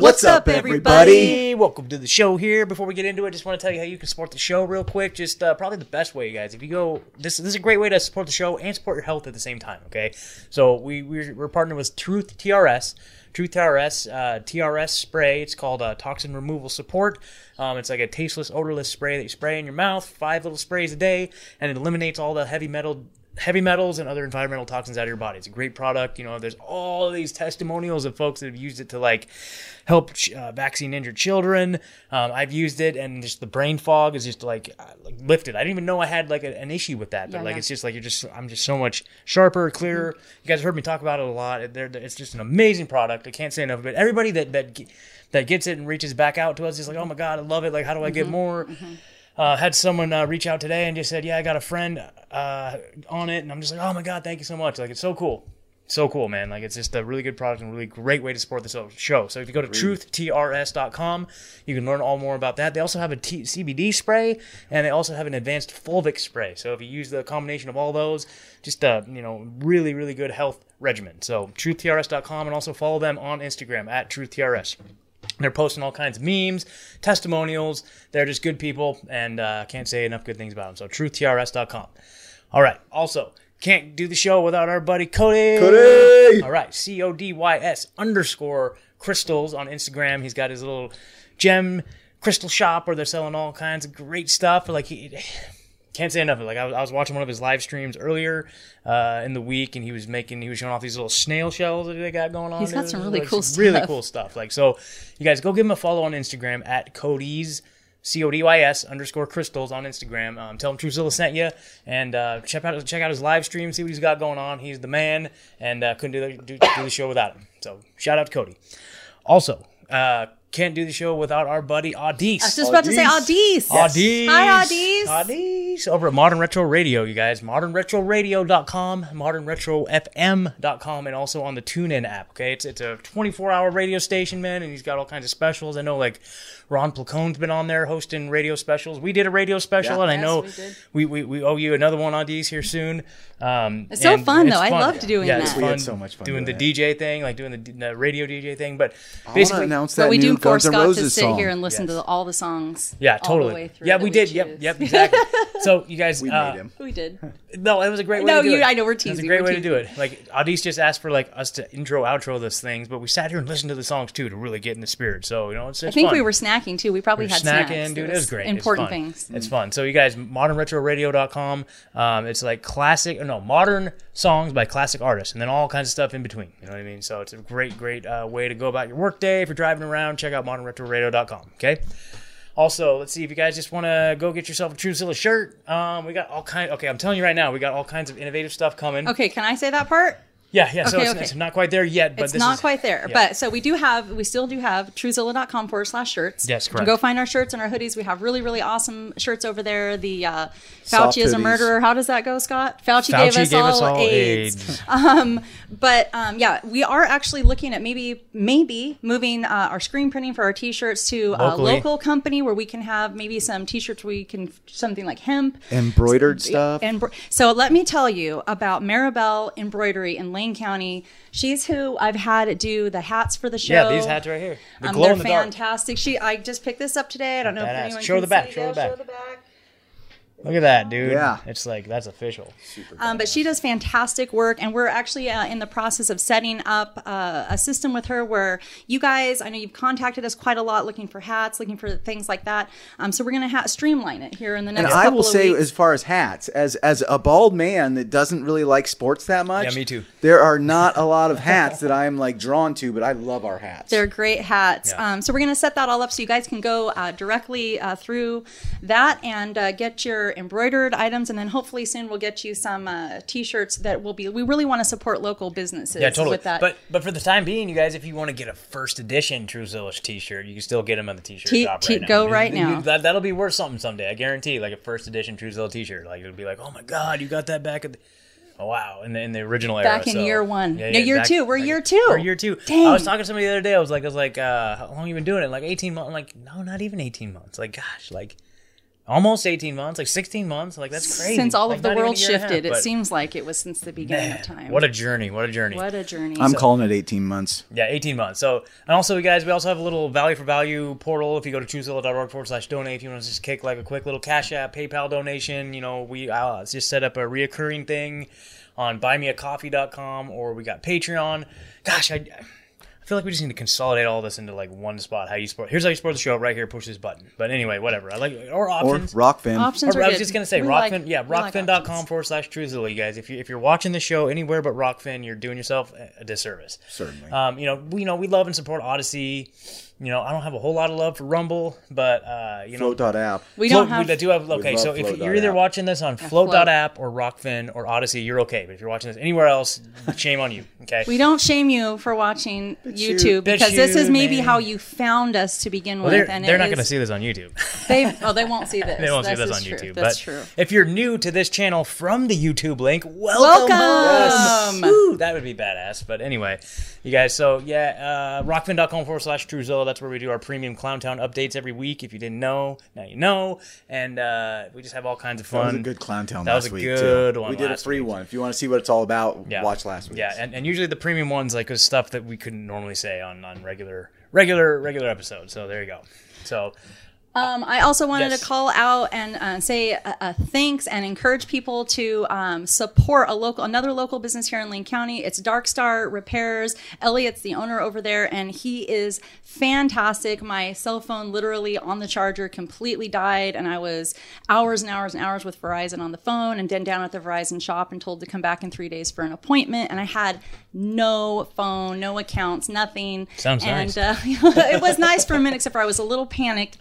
What's up, everybody? Welcome to the show here. Before we get into it, just want to tell you how you can support the show real quick. Just probably the best way, you guys. If you go, this is a great way to support the show and support your health at the same time, okay? So we're partnered with Truth TRS. Truth TRS, TRS spray. It's called Toxin Removal Support. It's like a tasteless, odorless spray that you spray in your mouth, 5 little sprays a day, and it eliminates all the heavy metals and other environmental toxins out of your body. It's a great product. You know, there's all these testimonials of folks that have used it to like help vaccine injured children. I've used it, and just the brain fog is just like lifted. I didn't even know I had like an issue with that, but it's just like I'm just so much sharper, clearer. Mm-hmm. You guys have heard me talk about it a lot. It's just an amazing product. I can't say enough of it. Everybody that gets it and reaches back out to us is like, oh my god, I love it. Like, how do I get more? Mm-hmm. Had someone reach out today and just said, yeah, I got a friend on it. And I'm just like, oh my God, thank you so much. Like, it's so cool. So cool, man. Like, it's just a really good product and a really great way to support this show. So if you go to truthtrs.com, you can learn all more about that. They also have a CBD spray, and they also have an advanced fulvic spray. So if you use the combination of all those, just really, really good health regimen. So truthtrs.com, and also follow them on Instagram at truthtrs. They're posting all kinds of memes, testimonials. They're just good people, and can't say enough good things about them. So truthtrs.com. All right. Also, can't do the show without our buddy Cody. Cody! All right. CODYS_crystals on Instagram. He's got his little gem crystal shop where they're selling all kinds of great stuff. Like, he... can't say enough. Like, I was watching one of his live streams earlier in the week, and he was showing off these little snail shells that they got going on. He's got some really cool stuff. Really cool stuff. Like, so you guys go give him a follow on Instagram at Cody's, CODYS_crystals on Instagram. Tell him Truzilla sent you, and check out his live stream, see what he's got going on. He's the man, and couldn't do the show without him. So shout out to Cody. Also, can't do the show without our buddy Audis. I was just about to say Audis. Yes. Audis. Hi, Audis. Audis. Over at Modern Retro Radio, you guys. ModernRetroRadio.com, ModernRetroFM.com, and also on the TuneIn app, okay? It's a 24-hour radio station, man, and he's got all kinds of specials. I know, like, Ron Placone's been on there hosting radio specials. We did a radio special, yeah, and I know we owe you another one, Audis, here soon. It's so fun, though. I loved doing that. It's fun. We had so much fun doing the DJ thing, like doing the radio DJ thing, but basically... we do force Scott to sit here and listen to all the songs. Yeah, totally. All the way through. Yeah, we did. Choose. Yep, exactly. So you guys, we made him. We did. No, it was a great way to do it. I know, we're teasing. It was a great way to do it. Like, Audis just asked for like us to intro, outro those things, but we sat here and listened to the songs too to really get in the spirit. So it's I think fun. We were snacking too. We probably had snacks. Dude, it was great. Important things. It's fun. So you guys, ModernRetroRadio.com. It's like modern songs by classic artists, and then all kinds of stuff in between. You know what I mean? So it's a great way to go about your workday if you're driving around. Check out ModernRetroRadio.com. Okay. Also, let's see if you guys just want to go get yourself a Truzilla shirt. We got all kinds. Okay, I'm telling you right now, we got all kinds of innovative stuff coming. Okay, can I say that part? Yeah. So it's not quite there yet, but it's not quite there. Yeah. But so we still do have Truzilla.com /shirts. Yes, correct. Go find our shirts and our hoodies. We have really, really awesome shirts over there. The Fauci is a murderer. How does that go, Scott? Fauci gave us all AIDS. We are actually looking at maybe moving our screen printing for our t-shirts to a local company where we can have maybe some t-shirts something like hemp. Embroidered stuff. So let me tell you about Maribel Embroidery in Lane County. She's who I've had do the hats for the show. Yeah, these hats right here. The glow in the dark. They're fantastic. I just picked this up today. I don't know if anyone can see. Show the back. Look at that, dude. Yeah. It's like, that's official. Super but she does fantastic work, and we're actually in the process of setting up a system with her where you guys, I know you've contacted us quite a lot looking for hats, looking for things like that. So we're going to streamline it here in the next couple of weeks. And I will say, as far as hats, as a bald man that doesn't really like sports that much. Yeah, me too. There are not a lot of hats that I'm like drawn to, but I love our hats. They're great hats. Yeah. So we're going to set that all up so you guys can go directly through that and get your embroidered items, and then hopefully soon we'll get you some t-shirts that will be. We really want to support local businesses. Yeah, totally. With that. But for the time being, you guys, if you want to get a first edition Truzilla t-shirt, you can still get them at the t-shirt shop right now. Go right now. That'll be worth something someday. I guarantee. Like a first edition Truzilla t-shirt, like it'll be like, oh my god, you got that back at. Oh, wow. In the original era. Back in year one. Yeah, year two. We're year two. Dang. I was talking to somebody the other day. I was like, how long have you been doing it? Like 18 months. I'm like, no, not even 18 months. Like, gosh, like. almost 18 months, like 16 months. Like, that's crazy. Since all of the world shifted, it seems like it was since the beginning of time. What a journey. What a journey. What a journey. I'm calling it 18 months. Yeah, 18 months. So, and also, you guys, we also have a little value for value portal. If you go to choosehello.org/donate, if you want to just kick like a quick little Cash App, PayPal donation, you know, we just set up a reoccurring thing on buymeacoffee.com, or we got Patreon. Gosh, I feel like we just need to consolidate all this into like one spot. How you support? Here's how you support the show. Right here, push this button. But anyway, whatever. I like or options or Rockfin. Options or, I was just gonna say Rockfin. Like, yeah, Rockfin.com/truthzilla. You guys, if you're watching the show anywhere but Rockfin, you're doing yourself a disservice. Certainly. We love and support Odyssey. You know, I don't have a whole lot of love for Rumble, but Float.app. We do have. Okay, so if you're either watching this on Float.app or Rockfin or Odyssey, you're okay. But if you're watching this anywhere else, shame on you. Okay. We don't shame you for watching YouTube, because this is maybe how you found us to begin with. And they're not going to see this on YouTube. They won't see this. They won't see this on YouTube. That's true. If you're new to this channel from the YouTube link, welcome. Yes. That would be badass. But anyway, you guys. So yeah, Rockfin.com/truezilla. That's where we do our premium Clowntown updates every week. If you didn't know, now you know. And we just have all kinds of fun. That was a good Clowntown last week, too. That was a good one. We did a free one. If you want to see what it's all about, watch last week. Yeah, and usually the premium ones like is stuff that we couldn't normally say on regular episodes. So there you go. So I also wanted to call out and say thanks and encourage people to support another local business here in Lane County. It's Darkstar Repairs. Elliot's the owner over there, and he is fantastic. My cell phone literally on the charger completely died, and I was hours and hours and hours with Verizon on the phone, and then down at the Verizon shop and told to come back in 3 days for an appointment, and I had no phone, no accounts, nothing. Sounds nice. It was nice for a minute, except for I was a little panicked.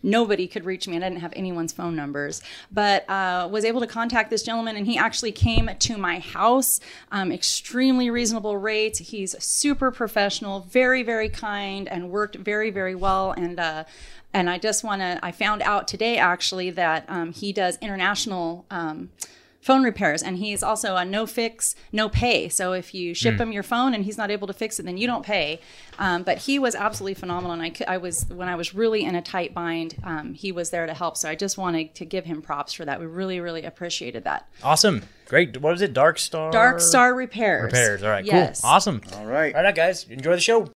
Nobody could reach me, and I didn't have anyone's phone numbers, but was able to contact this gentleman, and he actually came to my house. Extremely reasonable rates. He's super professional, very, very kind, and worked very, very well. And I found out today actually that he does international phone repairs, and he's also a no fix, no pay. So if you ship him your phone and he's not able to fix it, then you don't pay. But he was absolutely phenomenal, and when I was really in a tight bind, he was there to help. So I just wanted to give him props for that. We really, really appreciated that. Awesome. Great. What is it? Darkstar Repairs. All right. Yes. Cool. Awesome. All right. All right, guys. Enjoy the show.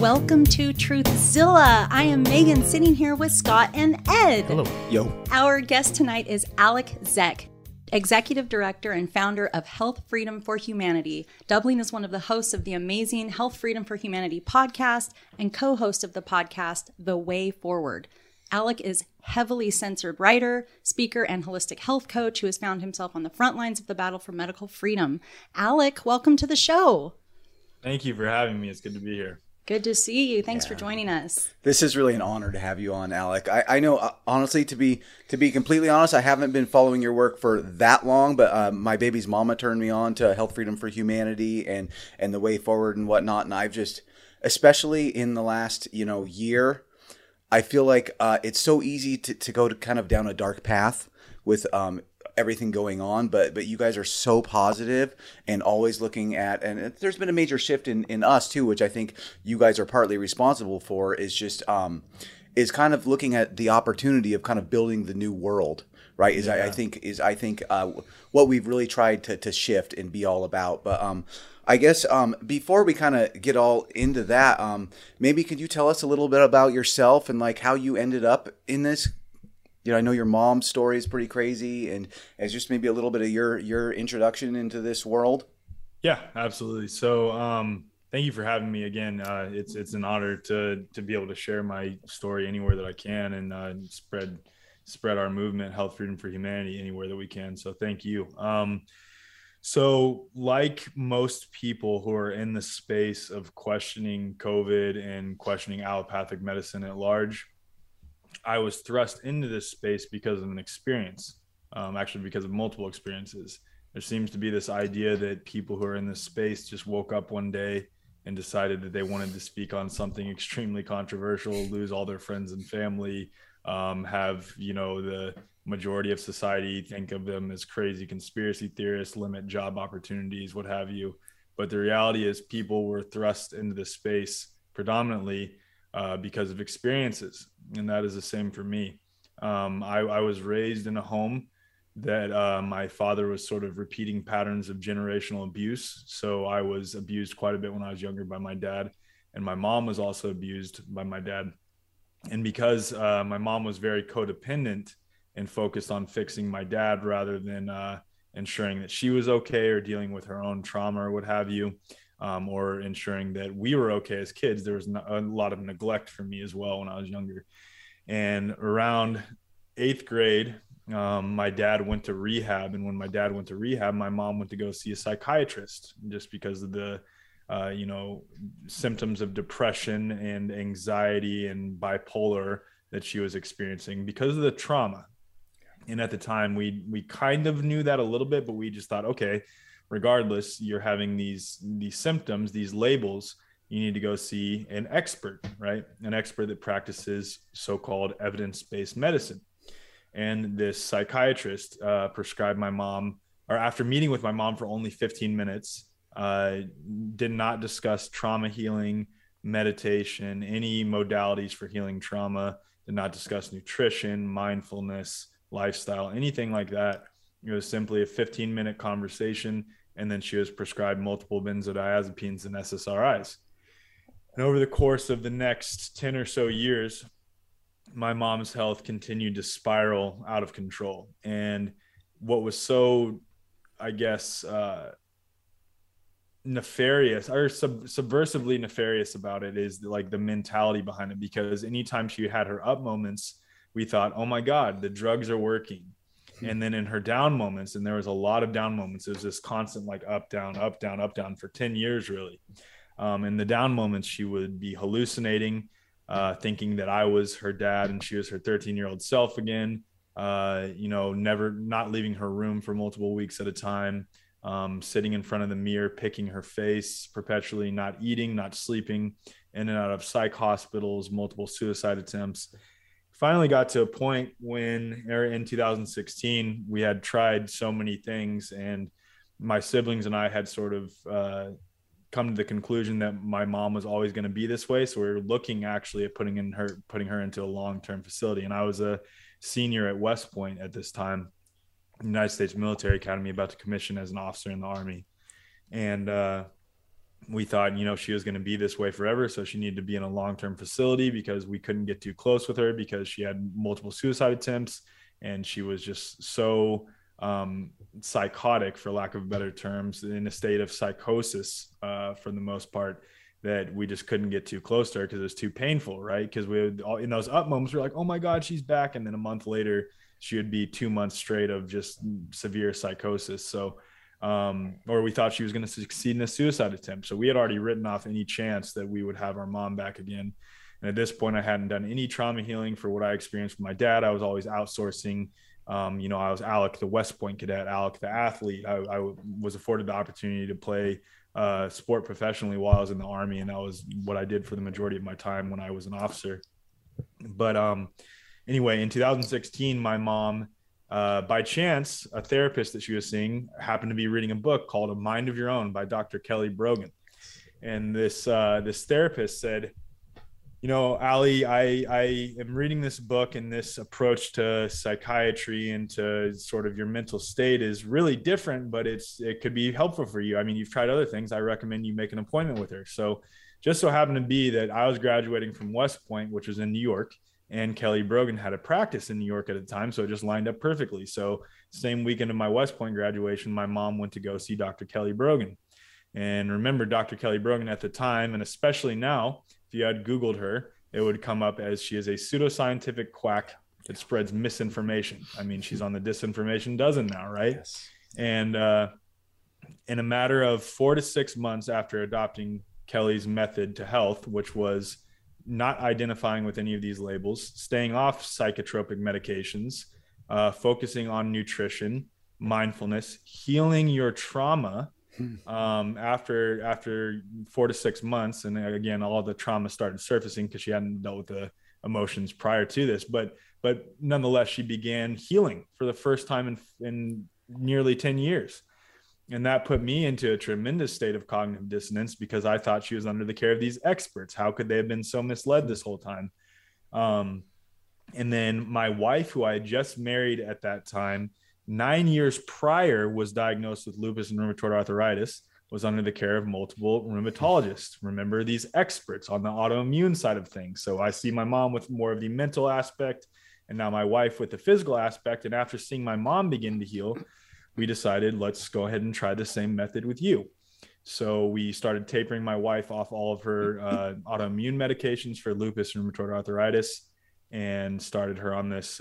Welcome to Truthzilla. I am Megan, sitting here with Scott and Ed. Hello. Yo. Our guest tonight is Alec Zeck, Executive Director and founder of Health Freedom for Humanity, doubling as one of the hosts of the amazing Health Freedom for Humanity podcast and co-host of the podcast, The Way Forward. Alec is heavily censored writer, speaker, and holistic health coach who has found himself on the front lines of the battle for medical freedom. Alec, welcome to the show. Thank you for having me. It's good to be here. Good to see you. Thanks for joining us. This is really an honor to have you on, Alec. I know, honestly, to be completely honest, I haven't been following your work for that long, but my baby's mama turned me on to Health Freedom for Humanity and the Way Forward and whatnot. And I've just, especially in the last year, I feel like it's so easy to go to kind of down a dark path with everything going on, but you guys are so positive and always looking at, and there's been a major shift in us too, which I think you guys are partly responsible for, is just is kind of looking at the opportunity of kind of building the new world, right? Is I think what we've really tried to shift and be all about. But I guess before we kind of get all into that, maybe could you tell us a little bit about yourself and like how you ended up in this? I know your mom's story is pretty crazy, and as just maybe a little bit of your introduction into this world. Yeah, absolutely. So thank you for having me again. It's an honor to be able to share my story anywhere that I can, and spread our movement, Health Freedom for Humanity, anywhere that we can. So thank you. So like most people who are in the space of questioning COVID and questioning allopathic medicine at large, I was thrust into this space because of an experience, actually because of multiple experiences. There seems to be this idea that people who are in this space just woke up one day and decided that they wanted to speak on something extremely controversial, lose all their friends and family, have, you know, the majority of society think of them as crazy conspiracy theorists, limit job opportunities, what have you. But the reality is people were thrust into the space predominantly because of experiences. And that is the same for me. I was raised in a home that my father was sort of repeating patterns of generational abuse. So I was abused quite a bit when I was younger by my dad. And my mom was also abused by my dad. And because my mom was very codependent and focused on fixing my dad rather than ensuring that she was okay or dealing with her own trauma or what have you, or ensuring that we were okay as kids. There was a lot of neglect for me as well when I was younger. And around 8th grade, my dad went to rehab. And when my dad went to rehab, my mom went to go see a psychiatrist just because of the, you know, symptoms of depression and anxiety and bipolar that she was experiencing because of the trauma. And at the time we kind of knew that a little bit, but we just thought, okay, regardless, you're having these symptoms, these labels, you need to go see an expert, right? An expert that practices so-called evidence-based medicine. And this psychiatrist prescribed my mom, or after meeting with my mom for only 15 minutes, did not discuss trauma healing, meditation, any modalities for healing trauma, did not discuss nutrition, mindfulness, lifestyle, anything like that. It was simply a 15-minute conversation, and then she was prescribed multiple benzodiazepines and SSRIs. And over the course of the next 10 or so years, my mom's health continued to spiral out of control. And what was so, I guess, nefarious or subversively nefarious about it is like the mentality behind it, because anytime she had her up moments, we thought, oh my God, the drugs are working. And then in her down moments, and there was a lot of down moments, it was this constant like up, down for 10 years, really. In the down moments, she would be hallucinating, thinking that I was her dad and she was her 13-year-old self again, you know, not leaving her room for multiple weeks at a time, sitting in front of the mirror, picking her face perpetually, not eating, not sleeping, in and out of psych hospitals, multiple suicide attempts. Finally got to a point when, in 2016, we had tried so many things, and my siblings and I had sort of come to the conclusion that my mom was always going to be this way. So we were looking actually at putting her into a long-term facility. And I was a senior at West Point at this time, United States Military Academy, about to commission as an officer in the Army. And we thought, you know, she was going to be this way forever. So she needed to be in a long-term facility because we couldn't get too close with her because she had multiple suicide attempts and she was just so psychotic, for lack of better terms, in a state of psychosis for the most part, that we just couldn't get too close to her because it was too painful, right? Because we would, in those up moments, we're like, oh my God, she's back. And then a month later, she would be 2 months straight of just severe psychosis. So or we thought she was going to succeed in a suicide attempt. So we had already written off any chance that we would have our mom back again. And at this point, I hadn't done any trauma healing for what I experienced with my dad. I was always outsourcing. You know, I was Alec, the West Point cadet, Alec, the athlete. I was afforded the opportunity to play sport professionally while I was in the Army. And that was what I did for the majority of my time when I was an officer. But anyway, in 2016, my mom, by chance, a therapist that she was seeing happened to be reading a book called A Mind of Your Own by Dr. Kelly Brogan. And this therapist said, you know, Ali, I am reading this book, and this approach to psychiatry and to sort of your mental state is really different, but it could be helpful for you. I mean, you've tried other things. I recommend you make an appointment with her. So just so happened to be that I was graduating from West Point, which was in New York, and Kelly Brogan had a practice in New York at the time. So it just lined up perfectly. So same weekend of my West Point graduation, my mom went to go see Dr. Kelly Brogan. And remember, Dr. Kelly Brogan at the time, and especially now, if you had Googled her, it would come up as she is a pseudoscientific quack that spreads misinformation. I mean, she's on the disinformation dozen now, right? Yes. And in a matter of 4 to 6 months after adopting Kelly's method to health, which was not identifying with any of these labels, staying off psychotropic medications, focusing on nutrition, mindfulness, healing your trauma. After 4 to 6 months, and again, all the trauma started surfacing because she hadn't dealt with emotions prior to this, but nonetheless, she began healing for the first time in nearly 10 years. And that put me into a tremendous state of cognitive dissonance because I thought she was under the care of these experts. How could they have been so misled this whole time? And then my wife, who I had just married at that time, 9 years prior, was diagnosed with lupus and rheumatoid arthritis, was under the care of multiple rheumatologists. Remember, these experts on the autoimmune side of things. So I see my mom with more of the mental aspect, and now my wife with the physical aspect. And after seeing my mom begin to heal, we decided, let's go ahead and try the same method with you. So we started tapering my wife off all of her autoimmune medications for lupus and rheumatoid arthritis, and started her on this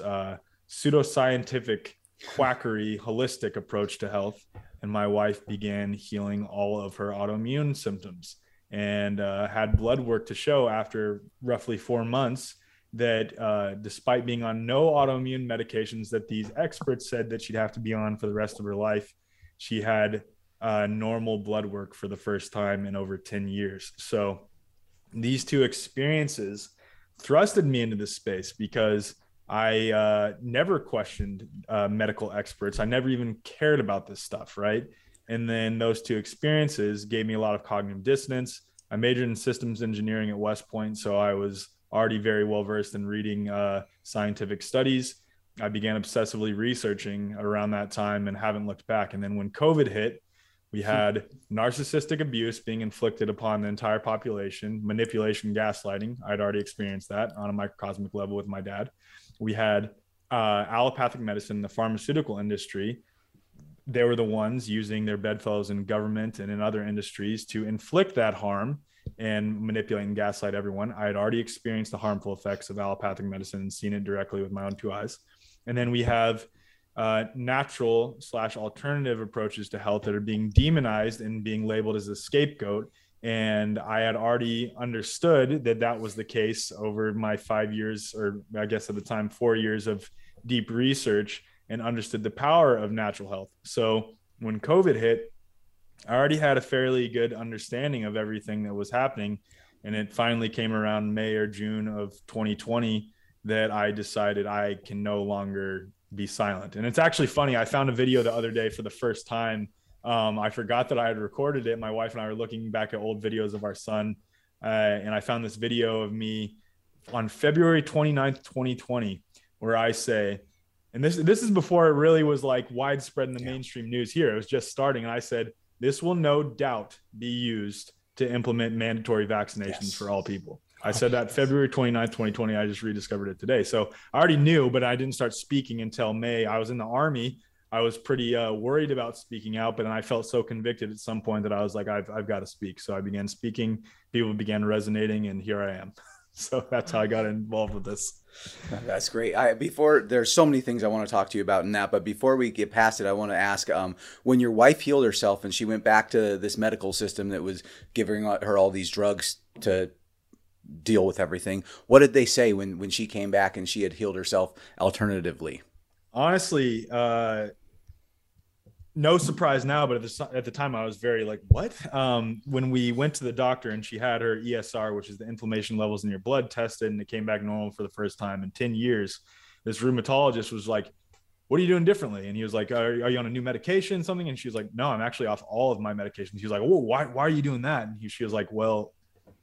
pseudoscientific, quackery, holistic approach to health. And my wife began healing all of her autoimmune symptoms, and had blood work to show after roughly 4 months that despite being on no autoimmune medications that these experts said that she'd have to be on for the rest of her life, she had normal blood work for the first time in over 10 years. So these two experiences thrusted me into this space because I never questioned medical experts. I never even cared about this stuff, right? And then those two experiences gave me a lot of cognitive dissonance. I majored in systems engineering at West Point, so I was already very well versed in reading scientific studies. I began obsessively researching around that time and haven't looked back. And then when COVID hit, we had narcissistic abuse being inflicted upon the entire population, manipulation, gaslighting. I'd already experienced that on a microcosmic level with my dad. We had allopathic medicine, the pharmaceutical industry. They were the ones using their bedfellows in government and in other industries to inflict that harm and manipulate and gaslight everyone. I had already experienced the harmful effects of allopathic medicine and seen it directly with my own two eyes. And then we have natural/alternative approaches to health that are being demonized and being labeled as a scapegoat. And I had already understood that that was the case over my 5 years, or I guess at the time, 4 years of deep research, and understood the power of natural health. So when COVID hit, I already had a fairly good understanding of everything that was happening. And it finally came around May or June of 2020 that I decided I can no longer be silent. And it's actually funny. I found a video the other day for the first time. I forgot that I had recorded it. My wife and I were looking back at old videos of our son. And I found this video of me on February 29th, 2020, where I say, and this is before it really was like widespread in the mainstream news here. It was just starting. And I said, this will no doubt be used to implement mandatory vaccinations for all people. I said that February 29th, 2020. I just rediscovered it today. So I already knew, but I didn't start speaking until May. I was in the Army. I was pretty worried about speaking out, but then I felt so convicted at some point that I was like, I've got to speak. So I began speaking, people began resonating, and here I am. So that's how I got involved with this. That's great. There's so many things I want to talk to you about in that, but before we get past it, I want to ask, when your wife healed herself and she went back to this medical system that was giving her all these drugs to deal with everything, what did they say when she came back and she had healed herself alternatively? Honestly, no surprise now, but at the time I was very like, what? When we went to the doctor and she had her ESR, which is the inflammation levels in your blood, tested, and it came back normal for the first time in 10 years, this rheumatologist was like, what are you doing differently? And he was like, are you on a new medication, something? And she was like, no, I'm actually off all of my medications. He was like, oh, why are you doing that? And she was like, well,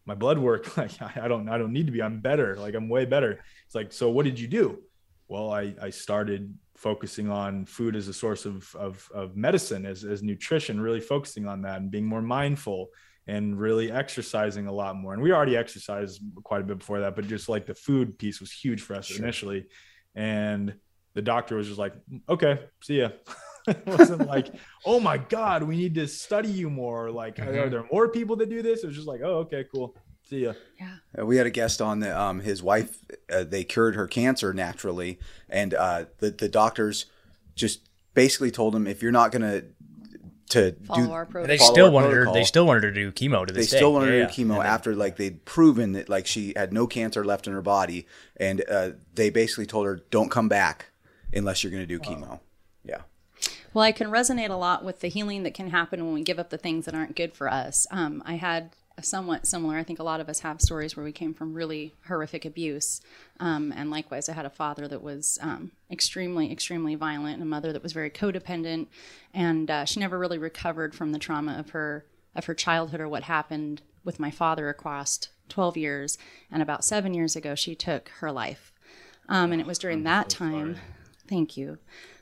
my blood work, like I don't need to be, I'm better. Like I'm way better. It's like, so what did you do? Well, I started focusing on food as a source of medicine, as nutrition, really focusing on that and being more mindful and really exercising a lot more. And we already exercised quite a bit before that, but just like the food piece was huge for us initially. And the doctor was just like, okay, see ya. It wasn't like, oh my God, we need to study you more. Like, are there more people that do this? It was just like, oh, okay, cool. See ya. Yeah. We had a guest on that. His wife, they cured her cancer naturally. And the doctors just basically told him, if you're not going to do our protocol, they still wanted her to do chemo to this day. They still wanted her to do chemo after like they'd proven that like she had no cancer left in her body. And they basically told her, don't come back unless you're going to do chemo. Yeah. Well, I can resonate a lot with the healing that can happen when we give up the things that aren't good for us. I had somewhat similar. I think a lot of us have stories where we came from really horrific abuse. And likewise, I had a father that was extremely, extremely violent, and a mother that was very codependent. And she never really recovered from the trauma of her childhood or what happened with my father across 12 years. And about 7 years ago, she took her life. And it was during that time. Sorry. Thank you.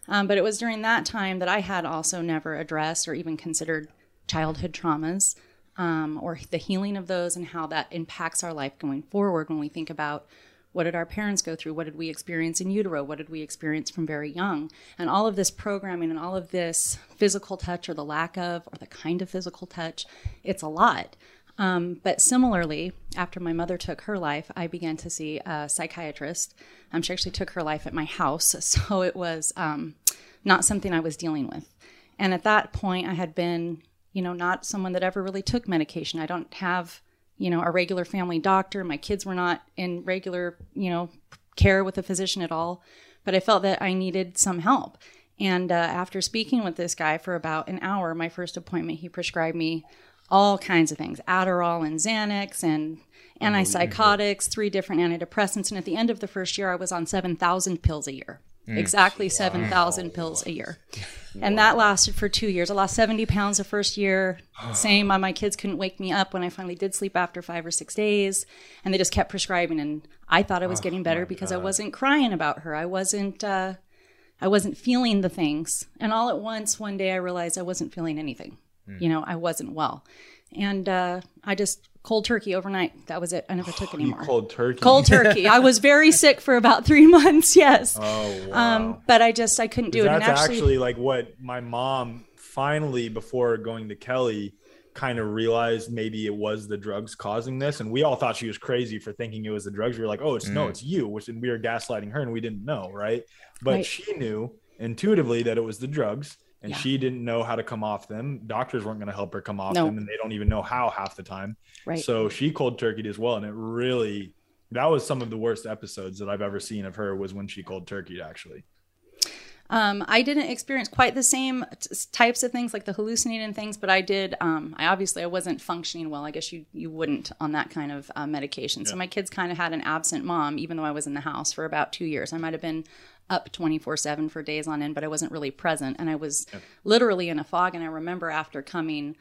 But it was during that time that I had also never addressed or even considered childhood traumas, or the healing of those and how that impacts our life going forward when we think about what did our parents go through, what did we experience in utero, what did we experience from very young. And all of this programming and all of this physical touch or the lack of or the kind of physical touch, it's a lot. But similarly, after my mother took her life, I began to see a psychiatrist. She actually took her life at my house, so it was not something I was dealing with. And at that point, I had been, you know, not someone that ever really took medication. I don't have, you know, a regular family doctor. My kids were not in regular, you know, care with a physician at all. But I felt that I needed some help. And after speaking with this guy for about an hour, my first appointment, he prescribed me all kinds of things, Adderall and Xanax and antipsychotics, 3 different antidepressants. And at the end of the first year, I was on 7,000 pills a year, exactly 7,000 pills a year. And that lasted for 2 years. I lost 70 pounds the first year. Same, my kids couldn't wake me up when I finally did sleep after 5 or 6 days. And they just kept prescribing. And I thought I was getting better because I wasn't crying about her. I wasn't feeling the things. And all at once, one day I realized I wasn't feeling anything. You know, I wasn't well. And I just cold turkey overnight. That was it. I never took anymore. Cold turkey? Cold turkey. I was very sick for about 3 months, yes. Oh, wow. But I couldn't do it. That's actually like what my mom finally, before going to Kelly, kind of realized maybe it was the drugs causing this. And we all thought she was crazy for thinking it was the drugs. We were like, oh, it's no, it's you. And we were gaslighting her and we didn't know, right? But she knew intuitively that it was the drugs. And she didn't know how to come off them. Doctors weren't going to help her come off them. And they don't even know how half the time. Right. So she cold turkeyed as well. And it really, that was some of the worst episodes that I've ever seen of her was when she cold turkeyed, actually. I didn't experience quite the same types of things, like the hallucinating things, but I did. I wasn't functioning well. I guess you wouldn't on that kind of medication. Yeah. So my kids kind of had an absent mom, even though I was in the house for about 2 years. I might have been up 24/7 for days on end, but I wasn't really present. And I was literally in a fog. And I remember after coming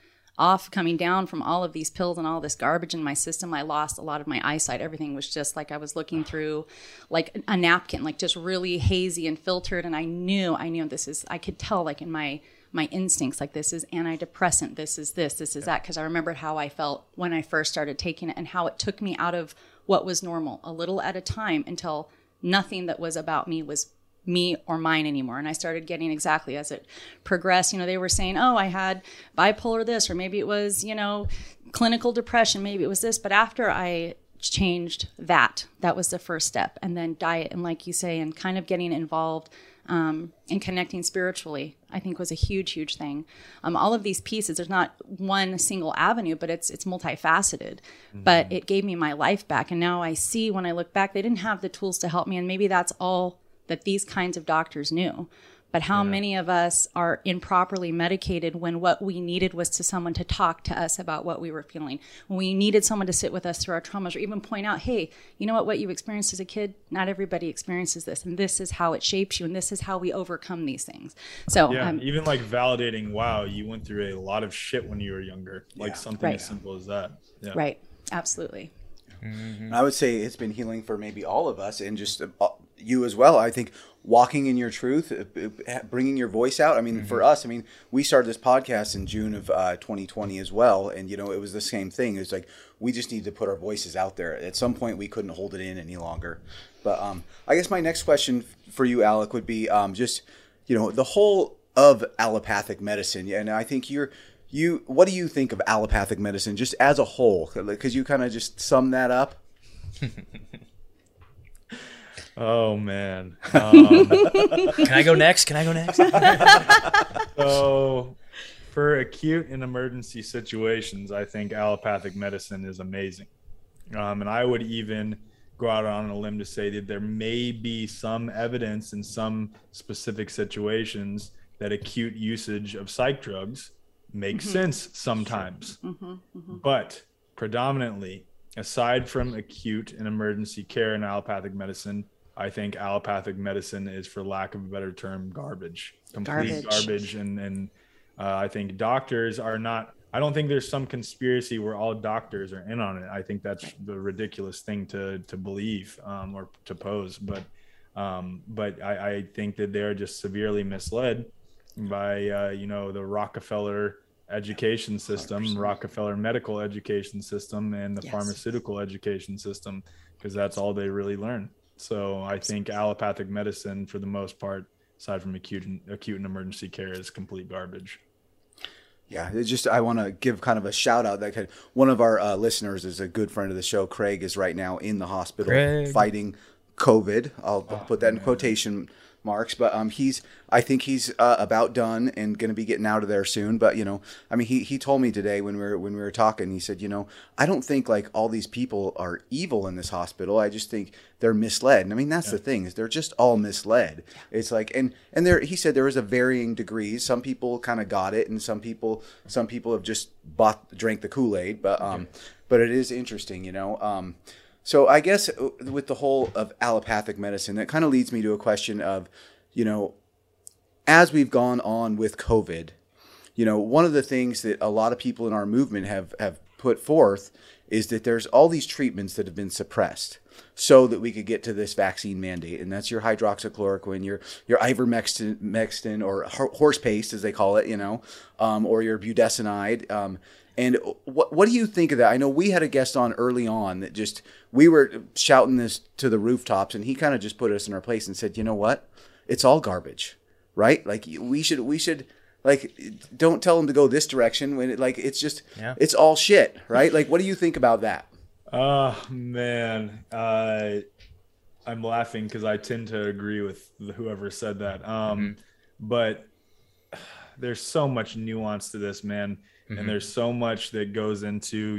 down from all of these pills and all this garbage in my system, I lost a lot of my eyesight. Everything was just like I was looking through like a napkin, like just really hazy and filtered. And I knew this is, I could tell like in my instincts, like this is antidepressant, this is that. Because I remembered how I felt when I first started taking it and how it took me out of what was normal a little at a time until nothing that was about me was me or mine anymore. And I started getting exactly as it progressed, you know, they were saying, oh, I had bipolar this, or maybe it was, you know, clinical depression, maybe it was this. But after I changed that was the first step. And then diet. And like you say, and kind of getting involved and connecting spiritually, I think was a huge, huge thing. All of these pieces, there's not one single avenue, but it's multifaceted, but it gave me my life back. And now I see when I look back, they didn't have the tools to help me. And maybe that's all that these kinds of doctors knew. But how many of us are improperly medicated when what we needed was to someone to talk to us about what we were feeling, when we needed someone to sit with us through our traumas or even point out, hey, you know what you experienced as a kid, not everybody experiences this. And this is how it shapes you. And this is how we overcome these things. So even like validating, wow, you went through a lot of shit when you were younger, like something as simple as that. Yeah. Right. Absolutely. Mm-hmm. I would say it's been healing for maybe all of us and just you as well. I think walking in your truth, bringing your voice out. I mean, for us, I mean, we started this podcast in June of 2020 as well. And, you know, it was the same thing. It's like we just need to put our voices out there. At some point, we couldn't hold it in any longer. But I guess my next question for you, Alec, would be just, you know, the whole of allopathic medicine. And I think what do you think of allopathic medicine just as a whole? Because you kind of just sum that up. Oh, man. Can I go next? So for acute and emergency situations, I think allopathic medicine is amazing. And I would even go out on a limb to say that there may be some evidence in some specific situations that acute usage of psych drugs makes sense sometimes. But predominantly, aside from acute and emergency care and allopathic medicine, I think allopathic medicine is, for lack of a better term, garbage. Complete garbage. And I think doctors are not, I don't think there's some conspiracy where all doctors are in on it. I think that's the ridiculous thing to believe or to pose. But I think that they're just severely misled by, the Rockefeller education system, 100%. Rockefeller medical education system, and the pharmaceutical education system, because that's all they really learn. So I think allopathic medicine, for the most part, aside from acute and emergency care, is complete garbage. Yeah, it's just, I want to give kind of a shout out that one of our listeners is a good friend of the show. Craig is right now in the hospital fighting COVID. I'll put that in quotation marks, but I think he's about done and going to be getting out of there soon. But he told me today when we were talking, he said, I don't think like all these people are evil in this hospital. I just think they're misled. And I mean, that's the thing, is they're just all misled. Yeah. It's like, and there, he said there was a varying degrees. Some people kind of got it, and some people have just drank the Kool-Aid. But but it is interesting, So I guess with the whole of allopathic medicine, that kind of leads me to a question of, as we've gone on with COVID, one of the things that a lot of people in our movement have put forth is that there's all these treatments that have been suppressed so that we could get to this vaccine mandate. And that's your hydroxychloroquine, your ivermectin, or horse paste, as they call it, or your budesonide. And what do you think of that? I know we had a guest on early on that just, we were shouting this to the rooftops, and he kind of just put us in our place and said, you know what? It's all garbage, right? Like we should like, don't tell them to go this direction when it's all shit, right? Like, what do you think about that? Oh man. I'm laughing 'cause I tend to agree with whoever said that. But there's so much nuance to this, man. And there's so much that goes into,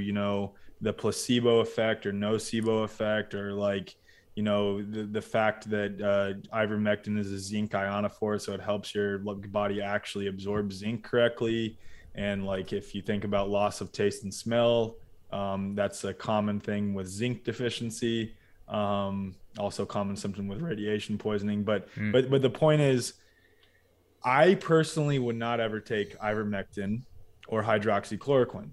the placebo effect or nocebo effect, or the fact that ivermectin is a zinc ionophore, so it helps your body actually absorb zinc correctly. And if you think about loss of taste and smell, that's a common thing with zinc deficiency. Also common symptom with radiation poisoning. But the point is, I personally would not ever take ivermectin or hydroxychloroquine.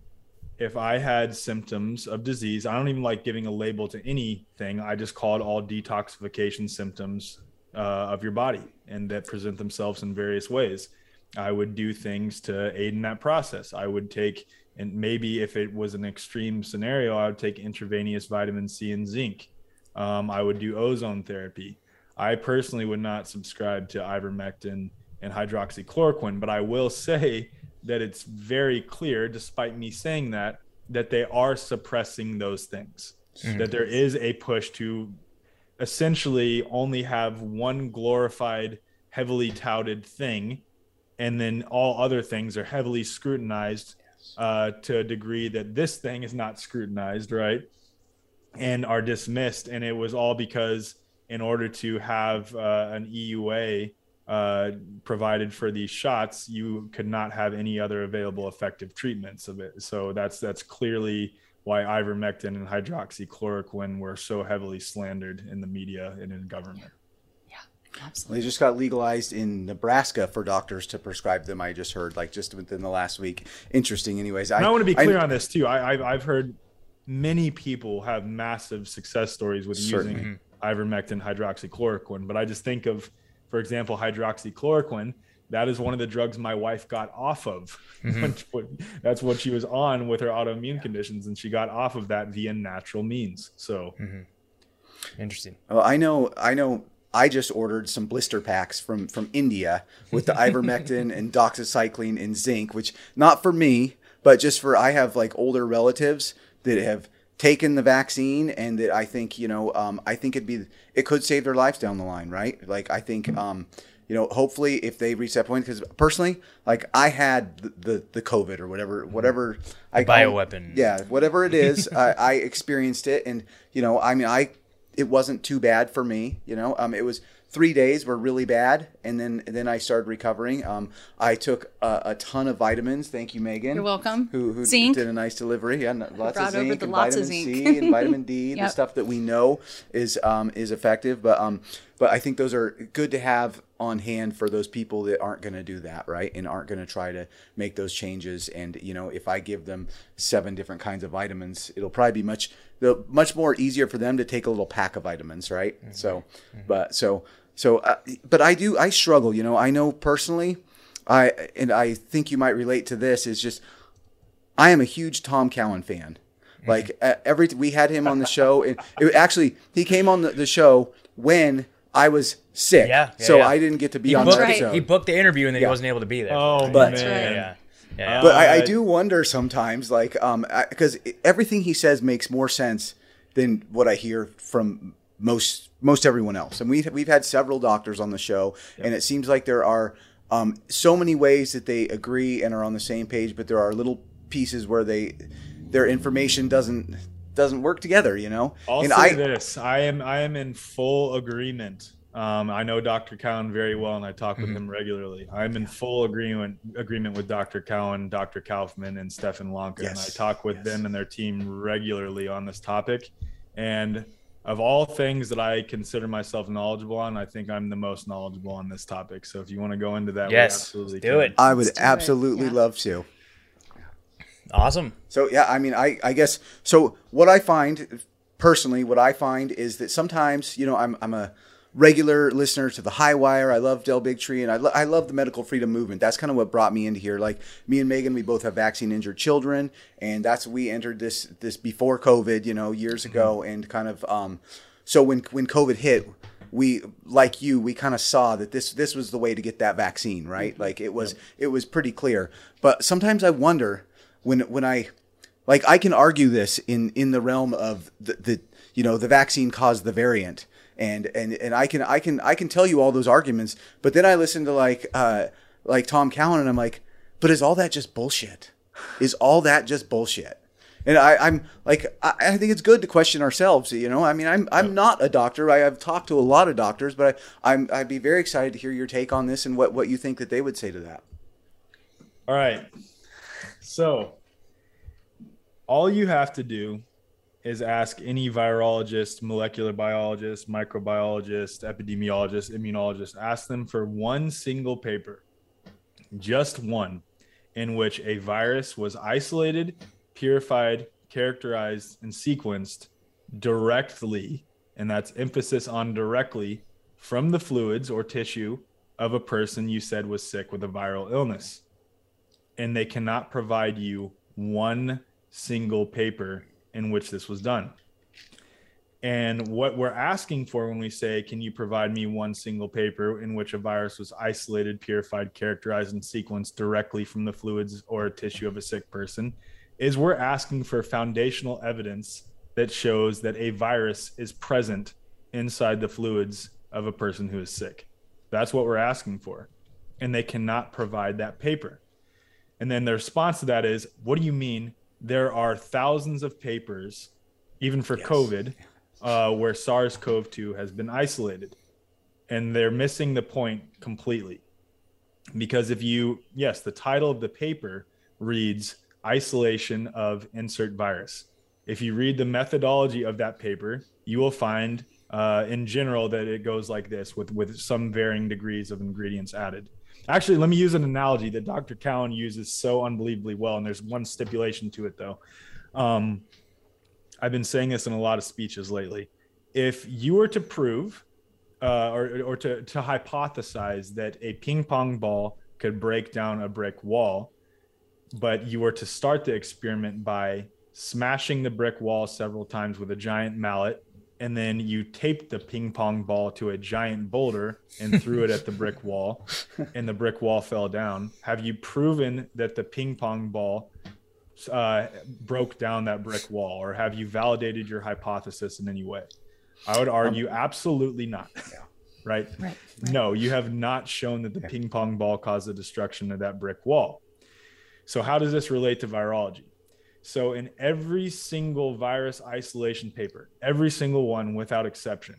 If I had symptoms of disease, I don't even like giving a label to anything. I just call it all detoxification symptoms of your body, and that present themselves in various ways. I would do things to aid in that process. I would take, and maybe if it was an extreme scenario, I would take intravenous vitamin C and zinc. I would do ozone therapy. I personally would not subscribe to ivermectin and hydroxychloroquine, but I will say that it's very clear, despite me saying that they are suppressing those things, that there is a push to essentially only have one glorified, heavily touted thing, and then all other things are heavily scrutinized to a degree that this thing is not scrutinized, right? And are dismissed. And it was all because in order to have an EUA provided for these shots, you could not have any other available effective treatments of it. So that's clearly why ivermectin and hydroxychloroquine were so heavily slandered in the media and in government. Yeah, absolutely. They just got legalized in Nebraska for doctors to prescribe them. I just heard, just within the last week. Interesting. Anyways, I want to be clear on this too. I've heard many people have massive success stories with using ivermectin, hydroxychloroquine, but I just think of, for example, hydroxychloroquine, that is one of the drugs my wife got off of. That's what she was on with her autoimmune conditions, and she got off of that via natural means. So interesting. Well, I know. I just ordered some blister packs from India with the ivermectin and doxycycline and zinc, which not for me, but just for, I have older relatives that have taken the vaccine, and that I think, I think it could save their lives down the line. Right. I think, hopefully if they reach that point, because personally, I had the COVID or whatever bioweapon. Yeah. Whatever it is, I experienced it. And, I it wasn't too bad for me, you know. It was 3 days were really bad, and then I started recovering. I took a ton of vitamins. Thank you, Megan. You're welcome. Who zinc. Did a nice delivery? Yeah, lots of zinc and vitamin C and vitamin D, the stuff that we know is effective. But I think those are good to have on hand for those people that aren't going to do that, right? And aren't going to try to make those changes. And, you know, if I give them 7 different kinds of vitamins, it'll probably be much more easier for them to take a little pack of vitamins, right? Mm-hmm. But I struggle, you know. I know personally, I think you might relate to this, is just, I am a huge Tom Cowan fan. Mm-hmm. Like we had him on the show, and he came on the show when I was sick, so I didn't get to be on that show. He booked the interview and then he wasn't able to be there. Oh, but man. Yeah. But I do wonder sometimes, like, because everything he says makes more sense than what I hear from most everyone else. And we've had several doctors on the show, and it seems like there are so many ways that they agree and are on the same page, but there are little pieces where their information doesn't work together, you know. I am in full agreement. I know Dr. Cowan very well, and I talk with him regularly. I'm in full agreement with Dr. Cowan, Dr. Kaufman, and Stefan Lanka, and I talk with them and their team regularly on this topic. And of all things that I consider myself knowledgeable on, I think I'm the most knowledgeable on this topic. So if you want to go into that, we absolutely do it. I would absolutely love to. Awesome. So, yeah, I mean, I guess, so what I find personally, is that sometimes, you know, I'm a regular listener to the High Wire. I love Del Bigtree, and I love the medical freedom movement. That's kind of what brought me into here. Like, me and Megan, we both have vaccine injured children, and we entered this before COVID, you know, years ago. And kind of, so when COVID hit, we, like you, we kind of saw that this was the way to get that vaccine, right? Like it was pretty clear, but sometimes I wonder, When I, like, I can argue this in the realm of the you know, the vaccine caused the variant, and I can tell you all those arguments, but then I listen to like Tom Cowan, and I'm like, but is all that just bullshit? And I'm like, I think it's good to question ourselves, you know. I mean, I'm not a doctor. I've talked to a lot of doctors, but I'd be very excited to hear your take on this and what you think that they would say to that. All right. So all you have to do is ask any virologist, molecular biologist, microbiologist, epidemiologist, immunologist, ask them for one single paper, just one, in which a virus was isolated, purified, characterized, and sequenced directly, and that's emphasis on directly, from the fluids or tissue of a person you said was sick with a viral illness. And they cannot provide you one single paper in which this was done. And what we're asking for when we say, can you provide me one single paper in which a virus was isolated, purified, characterized, and sequenced directly from the fluids or tissue of a sick person, is we're asking for foundational evidence that shows that a virus is present inside the fluids of a person who is sick. That's what we're asking for. And they cannot provide that paper. And then the response to that is, what do you mean? There are thousands of papers, even for COVID, where SARS-CoV-2 has been isolated. And they're missing the point completely. Because if you, the title of the paper reads isolation of insert virus. If you read the methodology of that paper, you will find in general that it goes like this with some varying degrees of ingredients added. Actually, let me use an analogy that Dr. Cowan uses so unbelievably well. And there's one stipulation to it, though. I've been saying this in a lot of speeches lately. If you were to prove or to hypothesize that a ping pong ball could break down a brick wall, but you were to start the experiment by smashing the brick wall several times with a giant mallet, and then you taped the ping pong ball to a giant boulder and threw it at the brick wall, and the brick wall fell down. Have you proven that the ping pong ball broke down that brick wall, or have you validated your hypothesis in any way? I would argue absolutely not. Right? No, you have not shown that the ping pong ball caused the destruction of that brick wall. So how does this relate to virology? So in every single virus isolation paper, every single one without exception,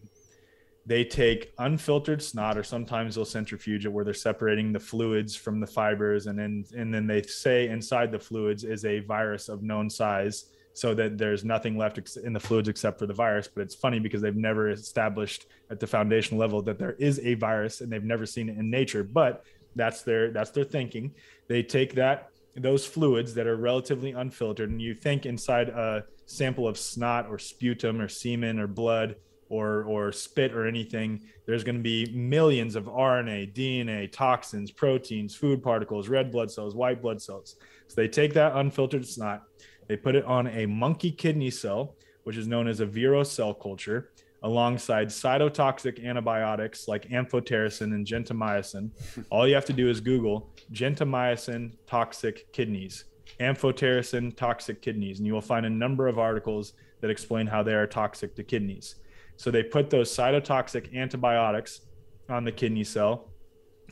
they take unfiltered snot, or sometimes they'll centrifuge it where they're separating the fluids from the fibers. And then they say inside the fluids is a virus of known size so that there's nothing left in the fluids except for the virus. But it's funny because they've never established at the foundational level that there is a virus, and they've never seen it in nature. But that's their thinking. They take those fluids that are relatively unfiltered, and you think inside a sample of snot or sputum or semen or blood or spit or anything, there's going to be millions of RNA, DNA, toxins, proteins, food particles, red blood cells, white blood cells. So they take that unfiltered snot, they put it on a monkey kidney cell, which is known as a virocell culture, alongside cytotoxic antibiotics like amphotericin and gentamicin. All you have to do is Google gentamicin toxic kidneys, amphotericin toxic kidneys, and you will find a number of articles that explain how they are toxic to kidneys. So they put those cytotoxic antibiotics on the kidney cell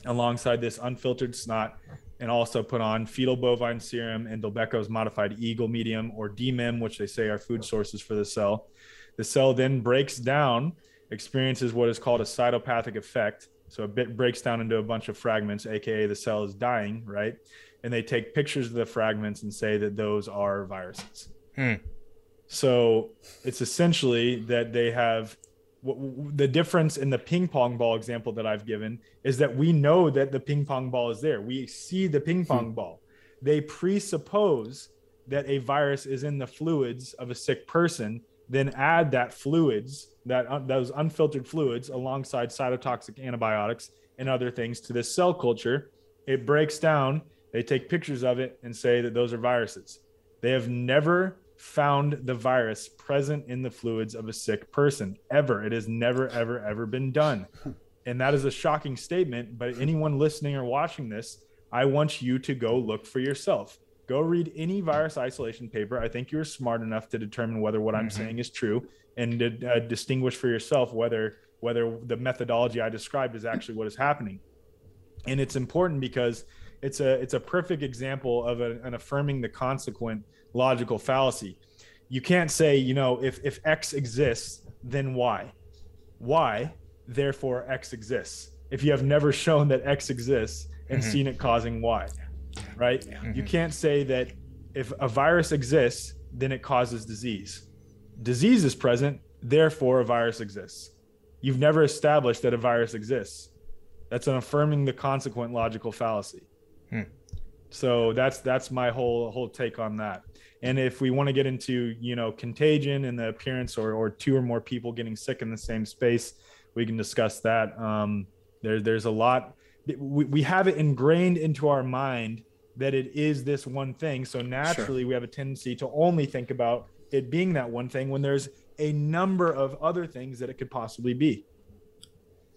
alongside this unfiltered snot, and also put on fetal bovine serum and Delbecko's modified Eagle medium, or DMEM, which they say are food sources for the cell. The cell then breaks down, experiences what is called a cytopathic effect. So it breaks down into a bunch of fragments, AKA the cell is dying, right? And they take pictures of the fragments and say that those are viruses. So it's essentially that they have the difference in the ping pong ball example that I've given is that we know that the ping pong ball is there. We see the ping pong ball. They presuppose that a virus is in the fluids of a sick person, then add those unfiltered fluids alongside cytotoxic antibiotics and other things to this cell culture. It breaks down. They take pictures of it and say that those are viruses. They have never found the virus present in the fluids of a sick person ever. It has never, ever, ever been done. And that is a shocking statement, but anyone listening or watching this, I want you to go look for yourself. Go read any virus isolation paper. I think you're smart enough to determine whether what I'm saying is true, and to distinguish for yourself whether the methodology I described is actually what is happening. And it's important because it's a perfect example of an affirming the consequent logical fallacy. You can't say, if X exists, then Y, therefore X exists, if you have never shown that X exists and seen it causing Y. Right? Yeah. You can't say that if a virus exists, then it causes disease. Disease is present, therefore a virus exists. You've never established that a virus exists. That's an affirming the consequent logical fallacy. So that's my whole take on that. And if we want to get into, contagion and the appearance or two or more people getting sick in the same space, we can discuss that. There's a lot. We have it ingrained into our mind that it is this one thing. So naturally, we have a tendency to only think about it being that one thing when there's a number of other things that it could possibly be.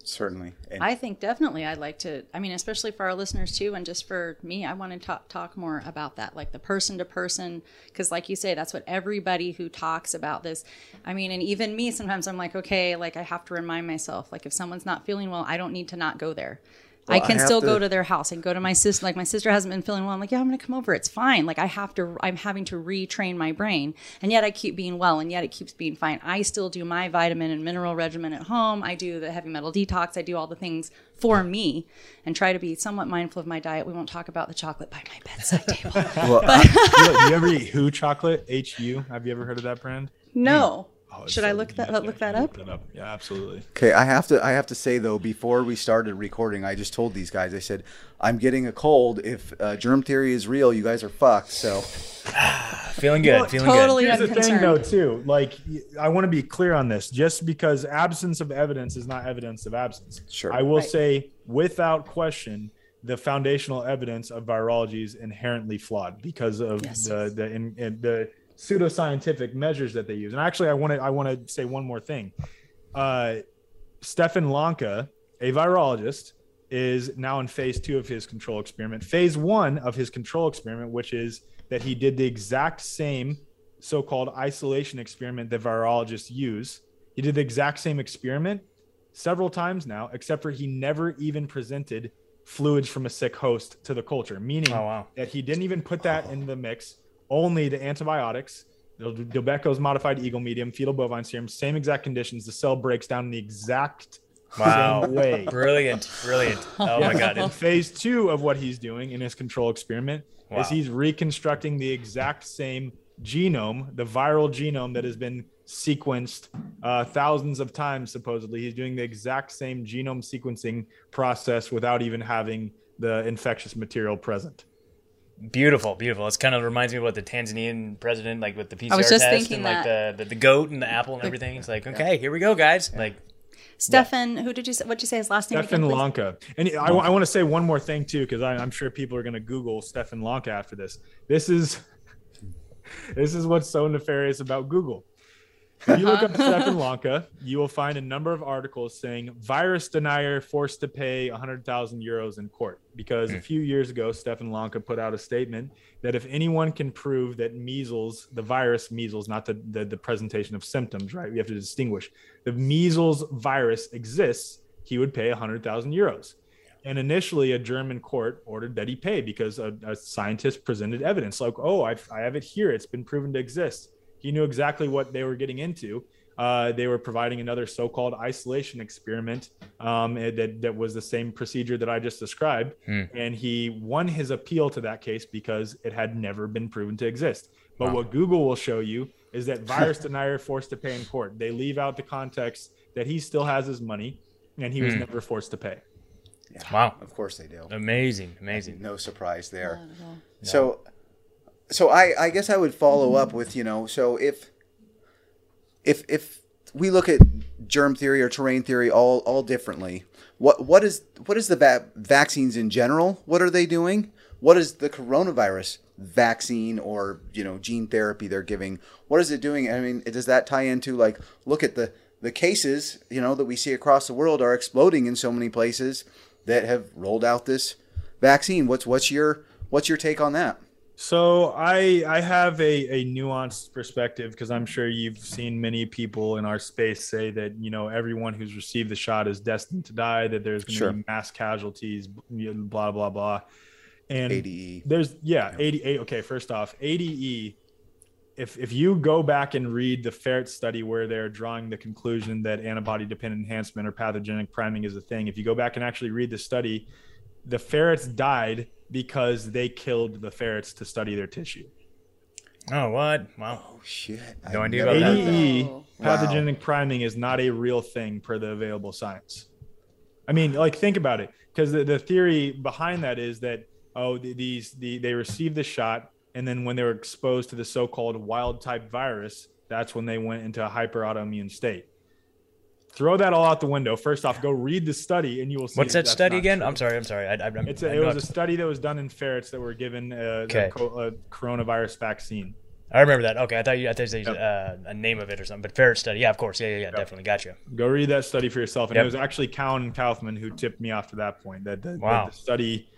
Certainly. And I think definitely I'd like to, especially for our listeners too, and just for me, I want to talk more about that, like the person to person, because like you say, that's what everybody who talks about this, and even me, sometimes I'm like, okay, like I have to remind myself, like if someone's not feeling well, I don't need to not go there. Well, I can still go to their house and go to my sister. Like my sister hasn't been feeling well. I'm like, yeah, I'm going to come over. It's fine. Like I'm having to retrain my brain, and yet I keep being well, and yet it keeps being fine. I still do my vitamin and mineral regimen at home. I do the heavy metal detox. I do all the things for me and try to be somewhat mindful of my diet. We won't talk about the chocolate by my bedside table. Well, do you ever eat WHO chocolate? HU? Have you ever heard of that brand? No. Oh, should I look that up? Yeah, absolutely. Okay, I have to say though, before we started recording, I just told these guys, I said, I'm getting a cold. If germ theory is real, you guys are fucked. So feeling good. Here's the thing though too, like I want to be clear on this. Just because absence of evidence is not evidence of absence. Sure. I will say without question, the foundational evidence of virology is inherently flawed because of the pseudoscientific measures that they use. And actually, I want to say one more thing. Stefan Lanka, a virologist, is now in phase 2 of his control experiment. Phase 1 of his control experiment, which is that he did the exact same so-called isolation experiment that virologists use. He did the exact same experiment several times now, except for he never even presented fluids from a sick host to the culture, meaning that he didn't even put that in the mix. only to antibiotics. They'll do Delbeco's modified eagle medium, fetal bovine serum, same exact conditions. The cell breaks down in the exact same way. Brilliant. Oh my God. And phase 2 of what he's doing in his control experiment is he's reconstructing the exact same genome, the viral genome that has been sequenced thousands of times, supposedly. He's doing the exact same genome sequencing process without even having the infectious material present. Beautiful. It kind of reminds me of what the Tanzanian president, like with the PCR test and like the goat and the apple and everything. It's like, okay, here we go, guys. Yeah. Like Stefan, what'd you say his last name? Stefan Lanka. And I want to say one more thing too, because I'm sure people are going to Google Stefan Lanka after this. This is what's so nefarious about Google. If you look up Stefan Lanka, you will find a number of articles saying virus denier forced to pay 100,000 euros in court. Because a few years ago, Stefan Lanka put out a statement that if anyone can prove that measles, the virus measles, not the presentation of symptoms, right? We have to distinguish. The measles virus exists, he would pay 100,000 euros. And initially, a German court ordered that he pay because a scientist presented evidence like, oh, I have it here. It's been proven to exist. He knew exactly what they were getting into. They were providing another so-called isolation experiment that was the same procedure that I just described. And he won his appeal to that case because it had never been proven to exist. But what Google will show you is that virus denier forced to pay in court. They leave out the context that he still has his money and he was never forced to pay. Yeah, wow. Of course they do. Amazing. No surprise there. No. So I guess I would follow up with, so if we look at germ theory or terrain theory all differently, what is the vaccines in general? What are they doing? What is the coronavirus vaccine or, gene therapy they're giving? What is it doing? I mean, does that tie into like, look at the cases, that we see across the world are exploding in so many places that have rolled out this vaccine. What's your take on that? So I have a nuanced perspective because I'm sure you've seen many people in our space say that, everyone who's received the shot is destined to die, that there's going to be mass casualties, blah, blah, blah. And ADE. ADE. Okay, first off, ADE, if you go back and read the ferret study where they're drawing the conclusion that antibody-dependent enhancement or pathogenic priming is a thing, if you go back and actually read the study, the ferrets died because they killed the ferrets to study their tissue. Oh, what? Wow. Oh, shit. No idea about that. ADE, pathogenic priming, is not a real thing per the available science. I mean, think about it. Because the theory behind that is that, they received the shot, and then when they were exposed to the so-called wild-type virus, that's when they went into a hyper-autoimmune state. Throw that all out the window. First off, go read the study and you will see. What's that study again? True. I'm sorry. It was a study that was done in ferrets that were given the coronavirus vaccine. I remember that. Okay. I thought you said a name of it or something, but ferret study. Yeah, of course. Yeah. Definitely. Gotcha. Go read that study for yourself. And it was actually Cowan and Kaufman who tipped me off to that point that the study,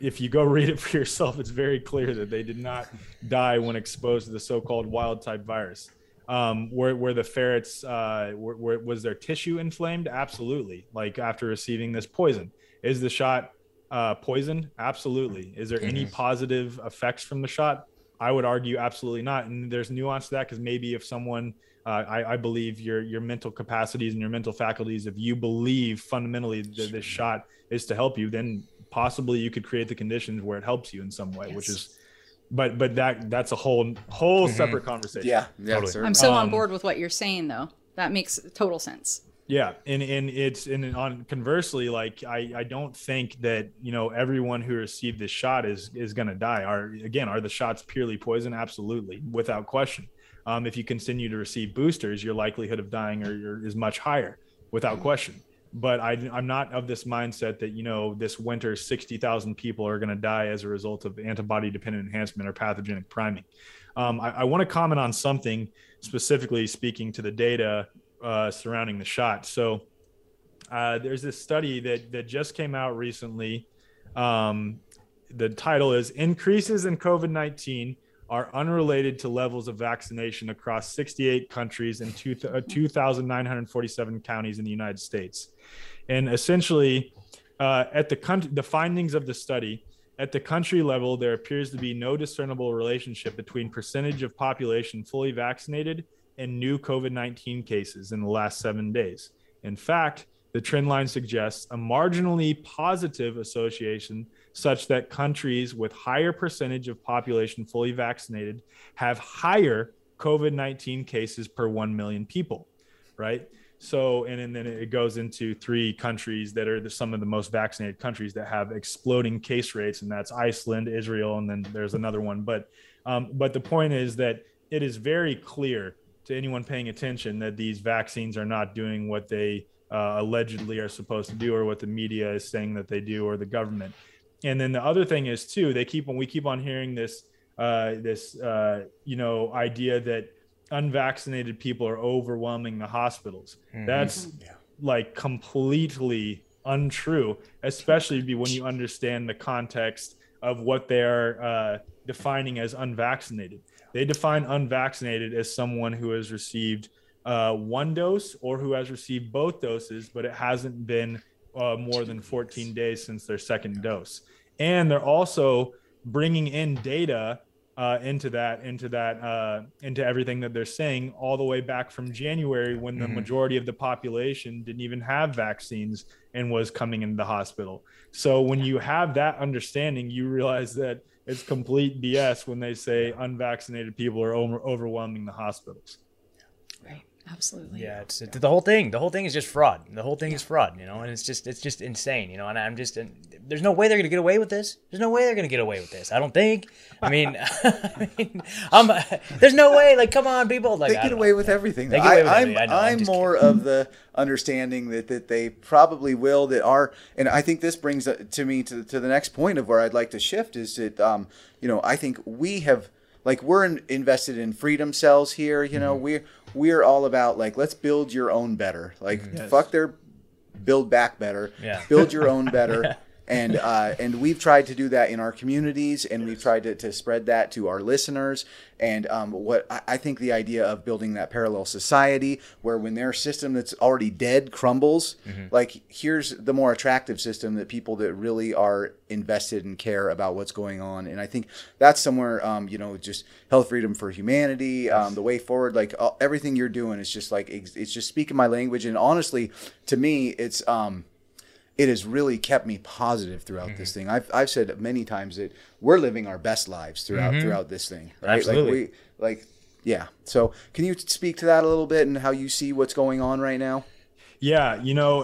if you go read it for yourself, it's very clear that they did not die when exposed to the so-called wild type virus. Were the ferrets, was their tissue inflamed? Absolutely. Like after receiving this poison, is the shot poisoned? Absolutely. Is there any positive effects from the shot? I would argue absolutely not. And there's nuance to that because maybe if someone, I believe your mental capacities and your mental faculties, if you believe fundamentally that this shot is to help you, then possibly you could create the conditions where it helps you in some way, which is. But that's a whole separate conversation. Yeah, totally. I'm so on board with what you're saying, though. That makes total sense. Yeah, and conversely, like I don't think that everyone who received this shot is going to die. Are the shots purely poison? Absolutely, without question. If you continue to receive boosters, your likelihood of dying is much higher, without question. But I'm not of this mindset that, this winter 60,000 people are going to die as a result of antibody-dependent enhancement or pathogenic priming. I want to comment on something specifically speaking to the data surrounding the shot. So there's this study that just came out recently. The title is Increases in COVID-19 are Unrelated to Levels of Vaccination Across 68 Countries and 2,947 Counties in the United States. And essentially, at the findings of the study, At the country level, there appears to be no discernible relationship between percentage of population fully vaccinated and new COVID-19 cases in the last 7 days. In fact, the trend line suggests a marginally positive association such that countries with higher percentage of population fully vaccinated have higher COVID-19 cases per 1 million people, right? So, and then it goes into three countries that are some of the most vaccinated countries that have exploding case rates, and that's Iceland, Israel, and then there's another one. But the point is that it is very clear to anyone paying attention that these vaccines are not doing what they allegedly are supposed to do, or what the media is saying that they do, or the government. And then the other thing is too, we keep on hearing this idea that unvaccinated people are overwhelming the hospitals. Mm-hmm. That's like completely untrue, especially when you understand the context of what they are defining as unvaccinated. They define unvaccinated as someone who has received one dose or who has received both doses, but it hasn't been more than 14 days since their second dose. And they're also bringing in data into everything that they're saying, all the way back from January, when the majority of the population didn't even have vaccines and was coming into the hospital. So when you have that understanding, you realize that it's complete BS when they say unvaccinated people are overwhelming the hospitals. Right. Absolutely. Yeah. It's the whole thing is just fraud. The whole thing is fraud, you know, and it's just insane, you know, and there's no way they're going to get away with this. I don't think. There's no way. Like, come on, people. Like, they get away with everything. I'm more of the understanding that they probably will, and I think this brings to me to the next point of where I'd like to shift is that, I think we have, like, we're invested in freedom cells here, you know, we're all about, like, let's build your own better. Like, fuck their build back better. Yeah. Build your own better. Yeah. And we've tried to do that in our communities, and we've tried to spread that to our listeners. And I think the idea of building that parallel society where when their system that's already dead crumbles, like, here's the more attractive system that people that really are invested and care about what's going on. And I think that's somewhere, just Health Freedom for Humanity, The Way Forward, like, everything you're doing is just like, it's just speaking my language. And honestly, to me, it's... it has really kept me positive throughout this thing. I've said many times that we're living our best lives throughout this thing. Right? Absolutely. So can you speak to that a little bit and how you see what's going on right now? Yeah. You know,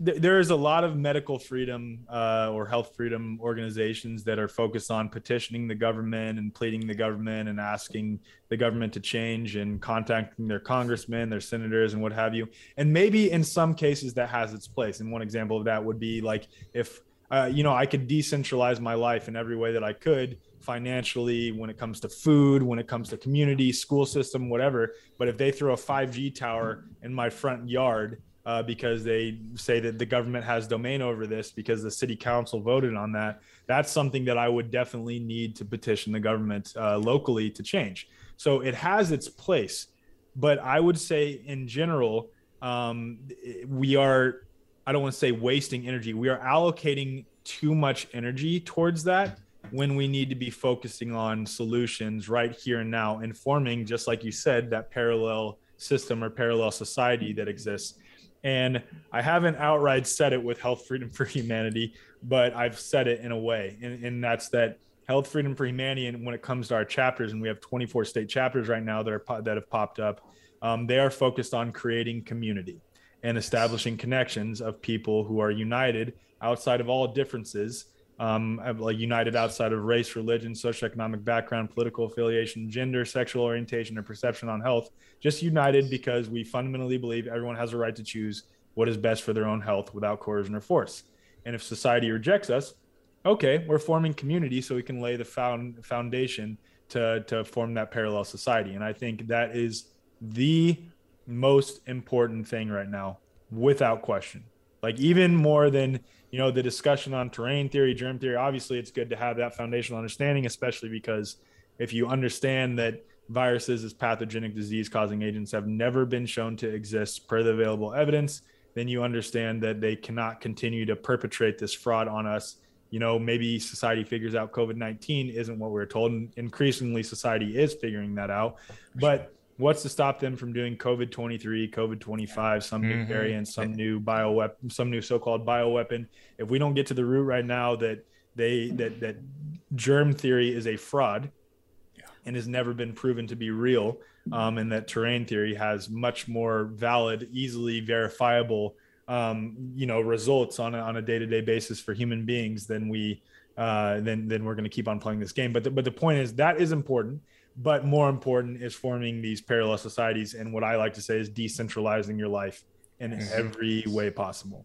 there's a lot of medical freedom or health freedom organizations that are focused on petitioning the government and pleading the government and asking the government to change and contacting their congressmen, their senators, and what have you. And maybe in some cases that has its place. And one example of that would be like if, I could decentralize my life in every way that I could financially, when it comes to food, when it comes to community, school system, whatever. But if they throw a 5G tower in my front yard, because they say that the government has domain over this because the city council voted on that, that's something that I would definitely need to petition the government locally to change. So it has its place. But I would say in general, we are, I don't want to say wasting energy. We are allocating too much energy towards that when we need to be focusing on solutions right here and now, and forming, just like you said, that parallel system or parallel society that exists. And I haven't outright said it with Health Freedom for Humanity, but I've said it in a way. And that's that Health Freedom for Humanity, and when it comes to our chapters, and we have 24 state chapters right now that have popped up, they are focused on creating community and establishing connections of people who are united outside of all differences, united outside of race, religion, socioeconomic background, political affiliation, gender, sexual orientation, or perception on health, just united because we fundamentally believe everyone has a right to choose what is best for their own health without coercion or force. And if society rejects us, okay, we're forming community so we can lay the foundation to form that parallel society. And I think that is the most important thing right now, without question. Like, even more than, you know, the discussion on terrain theory, germ theory, obviously it's good to have that foundational understanding, especially because if you understand that viruses as pathogenic disease causing agents have never been shown to exist per the available evidence, then you understand that they cannot continue to perpetrate this fraud on us. You know, maybe society figures out COVID-19 isn't what we're told, and increasingly society is figuring that out. But what's to stop them from doing COVID-23, COVID-25, some new variant, some new bioweapon, some new so-called bioweapon? If we don't get to the root right now that that germ theory is a fraud and has never been proven to be real, and that terrain theory has much more valid, easily verifiable, you know, results on a day-to-day basis for human beings, then we, then we're going to keep on playing this game. But the point is that is important, but more important is forming these parallel societies. And what I like to say is decentralizing your life in every way possible.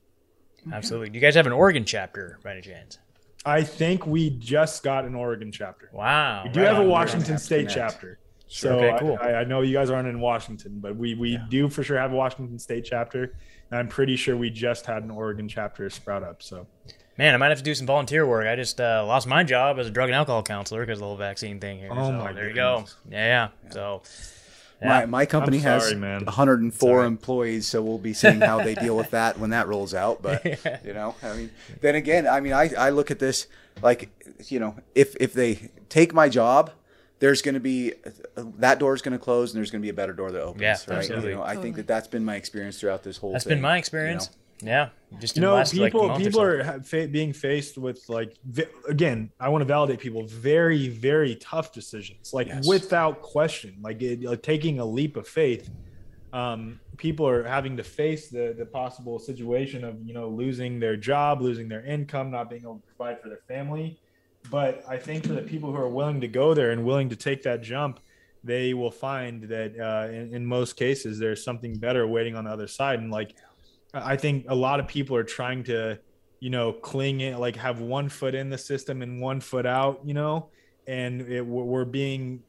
Absolutely. Do you guys have an Oregon chapter by any chance? I think we just got an Oregon chapter. Wow. We do have a Washington State chapter. Sure. So okay, cool. I know you guys aren't in Washington, but we do for sure have a Washington State chapter. And I'm pretty sure we just had an Oregon chapter sprout up. So, man, I might have to do some volunteer work. I just lost my job as a drug and alcohol counselor because of the whole vaccine thing here. Oh, so, my there goodness. You go. Yeah. So... yeah. My company has 104 employees, so we'll be seeing how they deal with that when that rolls out. But, you know, I mean, then again, I mean, I look at this like, you know, if they take my job, there's going to be that door is going to close and there's going to be a better door that opens. Yeah, right? Absolutely. You know, I think that's been my experience throughout this whole thing. That's been my experience. You know? Yeah. Just in the last, people are being faced with, like, again, I want to validate people, very, very tough decisions, like without question, like taking a leap of faith. People are having to face the possible situation of, you know, losing their job, losing their income, not being able to provide for their family. But I think for the people who are willing to go there and willing to take that jump, they will find that in most cases, there's something better waiting on the other side. And like, I think a lot of people are trying to, you know, cling in, like have one foot in the system and one foot out, you know, and we're being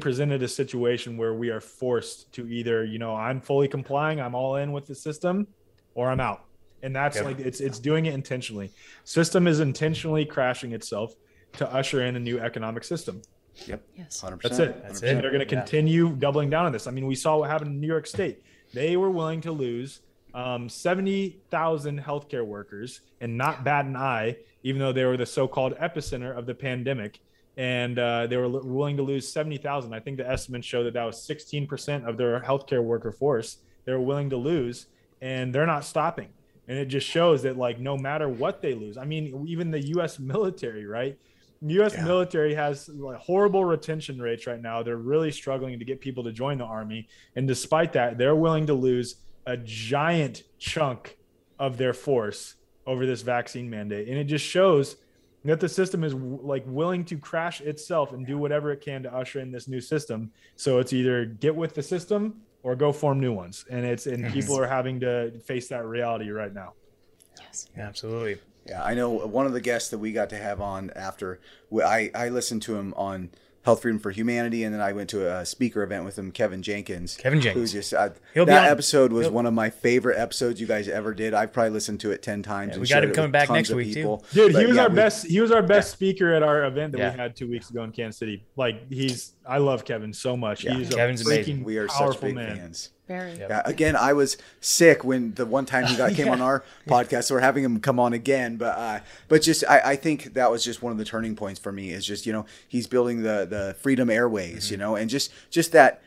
presented a situation where we are forced to either, you know, I'm fully complying, I'm all in with the system, or I'm out. And that's like, it's doing it intentionally. System is intentionally crashing itself to usher in a new economic system. Yep. Yes. 100%. That's it. They're going to continue doubling down on this. I mean, we saw what happened in New York State. They were willing to lose 70,000 healthcare workers and not bat an eye, even though they were the so-called epicenter of the pandemic. And they were willing to lose 70,000. I think the estimates show that was 16% of their healthcare worker force. They were willing to lose, and they're not stopping. And it just shows that, like, no matter what they lose, I mean, even the U.S. military, right? The U.S. military has horrible retention rates right now. They're really struggling to get people to join the army. And despite that, they're willing to lose a giant chunk of their force over this vaccine mandate. And it just shows that the system is like willing to crash itself and do whatever it can to usher in this new system. So it's either get with the system or go form new ones. And people are having to face that reality right now. Yes, absolutely. Yeah, I know one of the guests that we got to have on after, I listened to him on Health Freedom for Humanity, and then I went to a speaker event with him, Kevin Jenkins. Who's just, that episode was one of my favorite episodes you guys ever did. I've probably listened to it 10 times. Yeah, we got him coming back next week, too. Dude, he was our best speaker at our event that we had 2 weeks ago in Kansas City. Like, I love Kevin so much. Yeah. Kevin's amazing. We are such big fans. Again, I was sick when the one time he came on our podcast, so we're having him come on again. But just I think that was just one of the turning points for me is just, you know, he's building the Freedom Airways, you know, and just that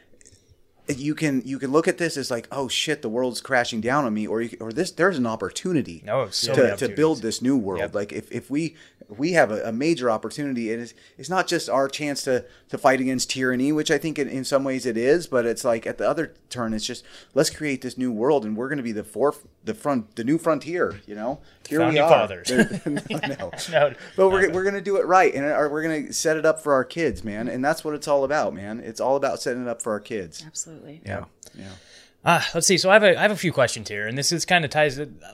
you can look at this as like, oh shit, the world's crashing down on me, there's an opportunity to build this new world. Yep. Like if we have a major opportunity, and it's not just our chance to fight against tyranny, which I think in some ways it is, but it's like at the other turn, it's just let's create this new world, and we're going to be the new frontier. You know, here we are. Fathers. We're going to do it right, and we're going to set it up for our kids, man. And that's what it's all about, man. It's all about setting it up for our kids. Absolutely. Yeah. Let's see. So I have a few questions here, and this is kind of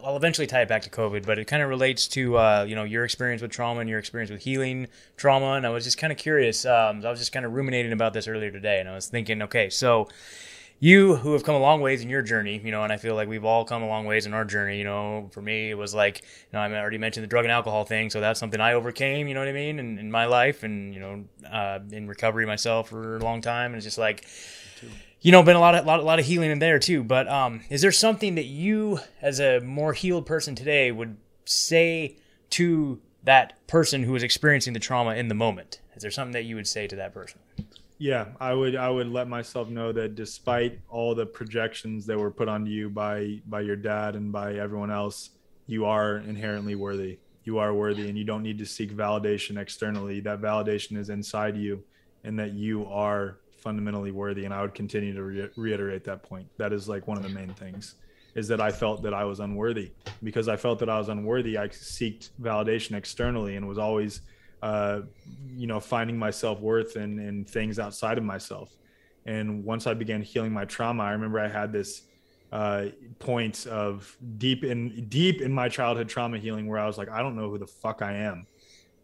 I'll eventually tie it back to COVID, but it kind of relates to, you know, your experience with trauma and your experience with healing trauma. And I was just kind of curious. I was just kind of ruminating about this earlier today, and I was thinking, okay, so you who have come a long ways in your journey, you know, and I feel like we've all come a long ways in our journey. You know, for me, it was like, you know, I already mentioned the drug and alcohol thing. So that's something I overcame, you know what I mean? In my life and, you know, in recovery myself for a long time. And it's just like, you know, been a lot of healing in there too. But is there something that you, as a more healed person today, would say to that person who is experiencing the trauma in the moment? Is there something that you would say to that person? Yeah, I would let myself know that despite all the projections that were put on you by your dad and by everyone else, you are inherently worthy. You are worthy, and you don't need to seek validation externally. That validation is inside you, and that you are fundamentally worthy. And I would continue to reiterate that point. That is like one of the main things, is that I felt that I was unworthy. Because I felt that I was unworthy, I seeked validation externally and was always finding my self-worth in things outside of myself. And once I began healing my trauma, I remember I had this point of deep in my childhood trauma healing where I was like, I don't know who the fuck I am.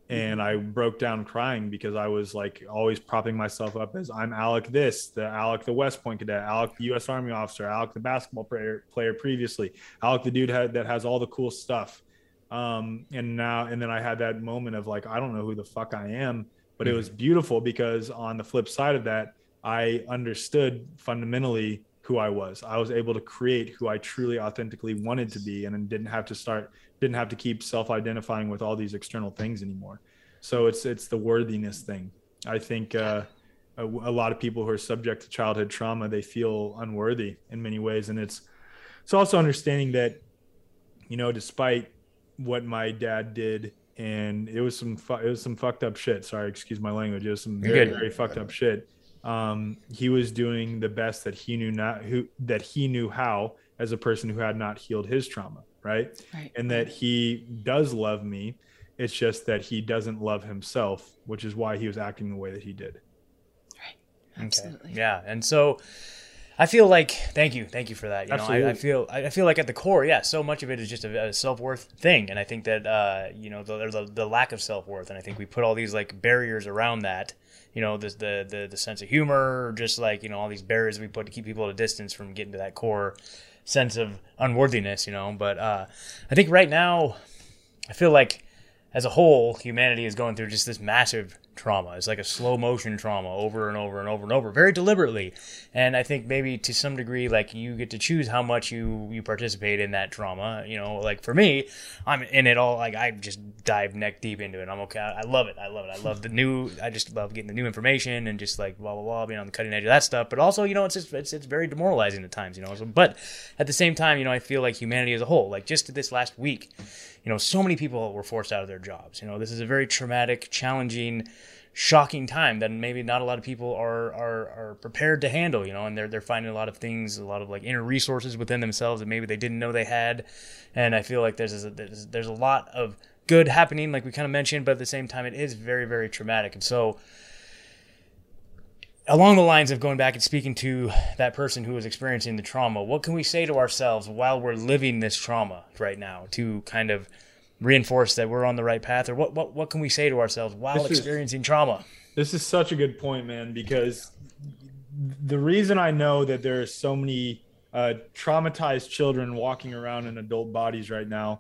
And I broke down crying because I was like always propping myself up as I'm Alec this, the Alec, the West Point cadet, Alec, the U.S. Army officer, Alec, the basketball player previously, Alec, the dude that has all the cool stuff. And then I had that moment of like, I don't know who the fuck I am, but it was beautiful because on the flip side of that, I understood fundamentally who I was. I was able to create who I truly authentically wanted to be, and then didn't have to keep self-identifying with all these external things anymore. So it's the worthiness thing. I think, a lot of people who are subject to childhood trauma, they feel unworthy in many ways. And it's also understanding that, you know, despite what my dad did, and it was some fucked up shit. Sorry, excuse my language. It was some very, very fucked up shit. He was doing the best that he knew how as a person who had not healed his trauma, right? And that he does love me. It's just that he doesn't love himself, which is why he was acting the way that he did. Right. Absolutely. Okay. Yeah. And so I feel like, thank you for that. You know, I feel like at the core, yeah, so much of it is just a self-worth thing. And I think that, there's the lack of self-worth. And I think we put all these like barriers around that, you know, the sense of humor, just like, you know, all these barriers we put to keep people at a distance from getting to that core sense of unworthiness, you know. But I think right now, I feel like as a whole, humanity is going through just this massive trauma. It's like a slow motion trauma over and over and over and over, very deliberately. And I think maybe to some degree, like, you get to choose how much you participate in that trauma. You know, like for me, I'm in it all. Like, I just dive neck deep into it. I'm okay. I love it. I just love getting the new information and just like blah, blah, blah, being on the cutting edge of that stuff. But also, you know, it's very demoralizing at times, you know. So, but at the same time, you know, I feel like humanity as a whole, like just this last week, you know, so many people were forced out of their jobs. You know, this is a very traumatic, challenging, shocking time that maybe not a lot of people are prepared to handle, you know, and they're finding a lot of things, a lot of like inner resources within themselves that maybe they didn't know they had. And I feel like there's a lot of good happening, like we kind of mentioned, but at the same time, it is very, very traumatic. And so along the lines of going back and speaking to that person who is experiencing the trauma, what can we say to ourselves while we're living this trauma right now to kind of reinforce that we're on the right path? Or what can we say to ourselves while experiencing trauma? This is such a good point, man, because the reason I know that there are so many traumatized children walking around in adult bodies right now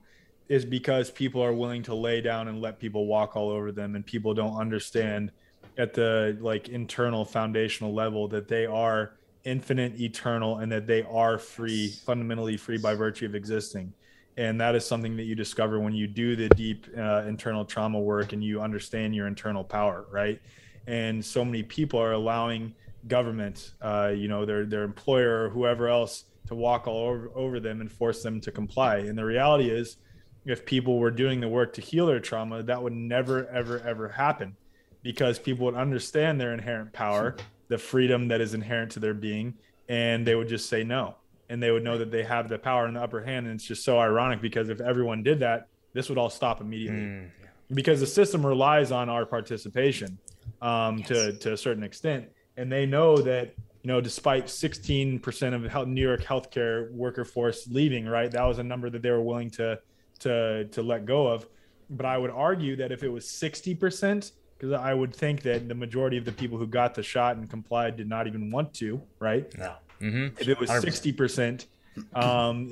is because people are willing to lay down and let people walk all over them, and people don't understand at the like internal foundational level that they are infinite, eternal, and that they are free, fundamentally free by virtue of existing. And that is something that you discover when you do the deep internal trauma work and you understand your internal power, right? And so many people are allowing government, their employer or whoever else to walk all over them and force them to comply. And the reality is, if people were doing the work to heal their trauma, that would never, ever, ever happen, because people would understand their inherent power, the freedom that is inherent to their being, and they would just say no. And they would know that they have the power in the upper hand. And it's just so ironic, because if everyone did that, this would all stop immediately, because the system relies on our participation to a certain extent. And they know that, you know, despite 16% of New York healthcare worker force leaving, right, that was a number that they were willing to let go of. But I would argue that if it was 60%, because I would think that the majority of the people who got the shot and complied did not even want to, right? No. Mm-hmm. If it was 60%,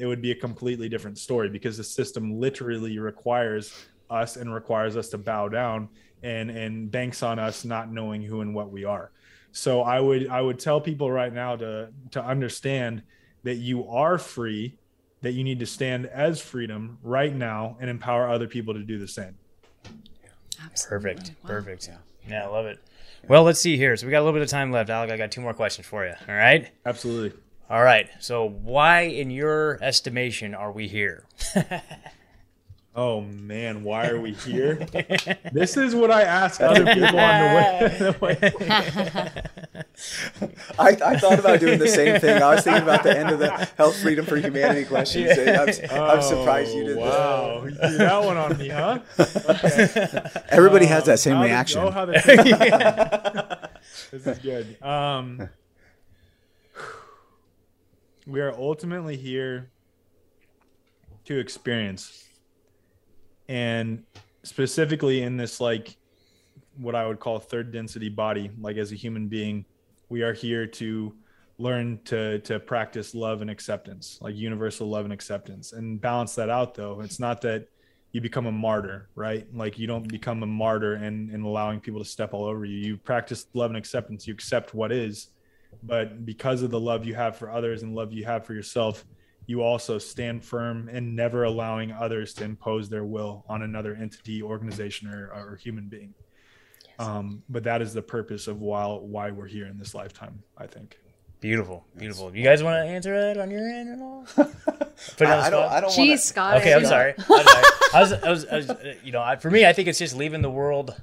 it would be a completely different story, because the system literally requires us to bow down and banks on us not knowing who and what we are. So I would tell people right now to understand that you are free, that you need to stand as freedom right now and empower other people to do the same. Absolutely. Perfect. Wow. Perfect. Yeah. Yeah, I love it. Well, let's see here. So we got a little bit of time left. Alec, I got two more questions for you. All right? Absolutely. All right. So why, in your estimation, are we here? Oh, man, why are we here? This is what I ask other people on the way. I thought about doing the same thing. I was thinking about the end of the Health Freedom for Humanity question. So I'm surprised you did this. Wow, you threw that one on me, huh? Okay. Everybody has that same reaction. This is good. We are ultimately here to experience. And specifically in this, like, what I would call third density body, like as a human being, we are here to learn to practice love and acceptance, like universal love and acceptance, and balance that out though. It's not that you become a martyr, right? Like you don't become a martyr and allowing people to step all over you. You practice love and acceptance, you accept what is, but because of the love you have for others and love you have for yourself, you also stand firm and never allowing others to impose their will on another entity, organization, or human being. Yes. But that is the purpose of why we're here in this lifetime, I think. Beautiful, beautiful. Do you guys want to answer it on your end at all? I don't. Jeez, Scott. Okay, I'm sorry. I was, for me, I think it's just leaving the world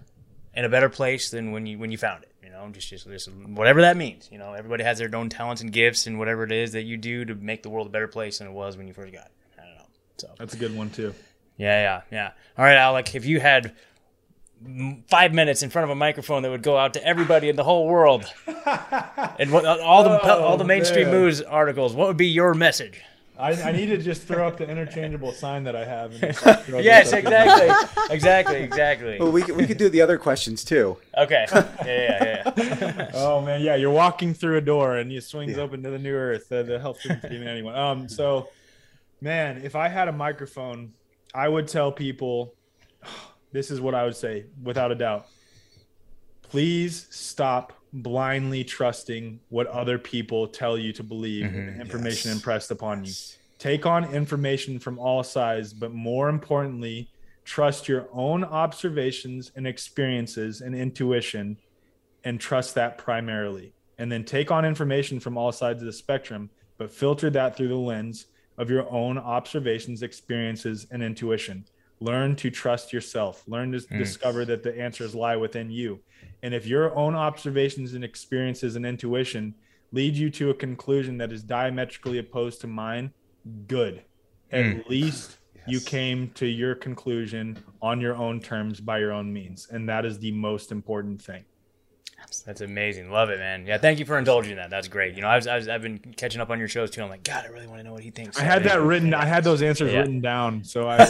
in a better place than when you found it. Just whatever that means. Everybody has their own talents and gifts and whatever it is that you do to make the world a better place than it was when you first got it. I don't know. So that's a good one too. Yeah. All right, Alec, if you had 5 minutes in front of a microphone that would go out to everybody in the whole world, and all the mainstream news articles, what would be your message? I need to just throw up the interchangeable sign that I have. And yes, exactly. Well, we could do the other questions too. Okay. Yeah. Oh man, yeah. You're walking through a door and it swings open to the new earth. The health for anyone. So, man, if I had a microphone, I would tell people, this is what I would say without a doubt. Please stop blindly trusting what other people tell you to believe, and the information impressed upon you. Take on information from all sides, but more importantly, trust your own observations and experiences and intuition, and trust that primarily. And then take on information from all sides of the spectrum, but filter that through the lens of your own observations, experiences, and intuition. Learn to trust yourself. Learn to discover that the answers lie within you. And if your own observations and experiences and intuition lead you to a conclusion that is diametrically opposed to mine, good. At least you came to your conclusion on your own terms, by your own means. And that is the most important thing. That's amazing. Love it, man. Yeah, thank you for indulging that. That's great. I've been catching up on your shows too. I'm like, God, I really want to know what he thinks. I had those answers written down. So I was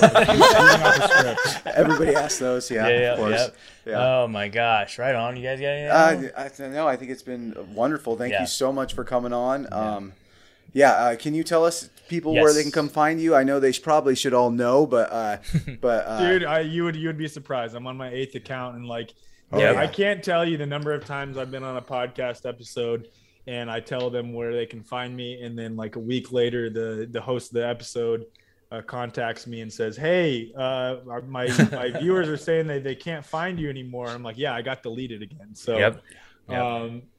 script. Everybody asks those. Yeah, of course. Yeah. Yeah. Oh my gosh. Right on. You guys got anything? I think it's been wonderful. Thank you so much for coming on. Can you tell us where they can come find you? I know they probably should all know, but dude, you would be surprised. I'm on my 8th account and like, I can't tell you the number of times I've been on a podcast episode and I tell them where they can find me. And then like a week later, the host of the episode contacts me and says, hey, my viewers are saying they can't find you anymore. I'm like, yeah, I got deleted again. So,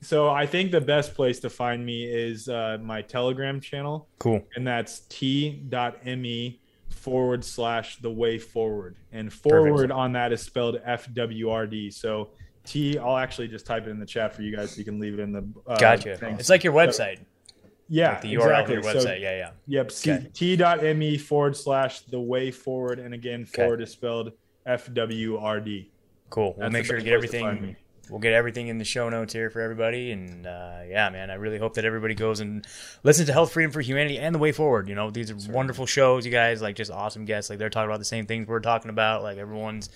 so I think the best place to find me is my Telegram channel. Cool. And that's t.me/The Way Forward, and forward on that is spelled FWRD. So I'll actually just type it in the chat for you guys, so you can leave it in the gotcha thing. It's like your website. Like the URL of your website. T.me/The Way Forward, and again forward is spelled FWRD. Cool. We'll make sure to get everything. We'll get everything in the show notes here for everybody. And man, I really hope that everybody goes and listens to Health Freedom for Humanity and The Way Forward. These are wonderful shows, you guys, like just awesome guests. Like they're talking about the same things we're talking about. Like everyone's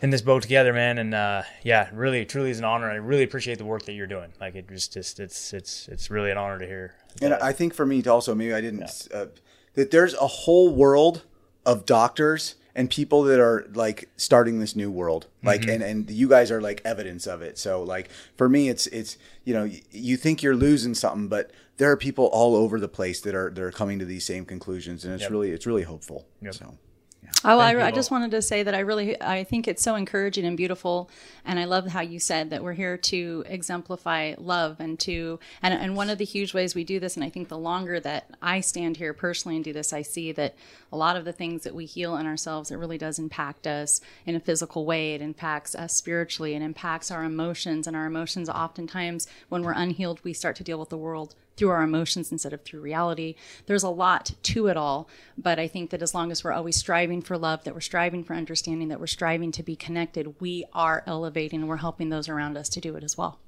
in this boat together, man. And really, truly is an honor. I really appreciate the work that you're doing. Like it just it's really an honor to hear. And I think for me to also, maybe I didn't, that there's a whole world of doctors and people that are like starting this new world, like, mm-hmm. and you guys are like evidence of it. So like for me, it's, you know, you think you're losing something, but there are people all over the place that are coming to these same conclusions, and it's yep. really hopeful. Yep. So. Oh, I just wanted to say that I think it's so encouraging and beautiful, and I love how you said that we're here to exemplify love, and one of the huge ways we do this, and I think the longer that I stand here personally and do this, I see that a lot of the things that we heal in ourselves, it really does impact us in a physical way. It impacts us spiritually, and impacts our emotions, and our emotions oftentimes, when we're unhealed, we start to deal with the world through our emotions instead of through reality. There's a lot to it all, but I think that as long as we're always striving for love, that we're striving for understanding, that we're striving to be connected, we are elevating, and we're helping those around us to do it as well.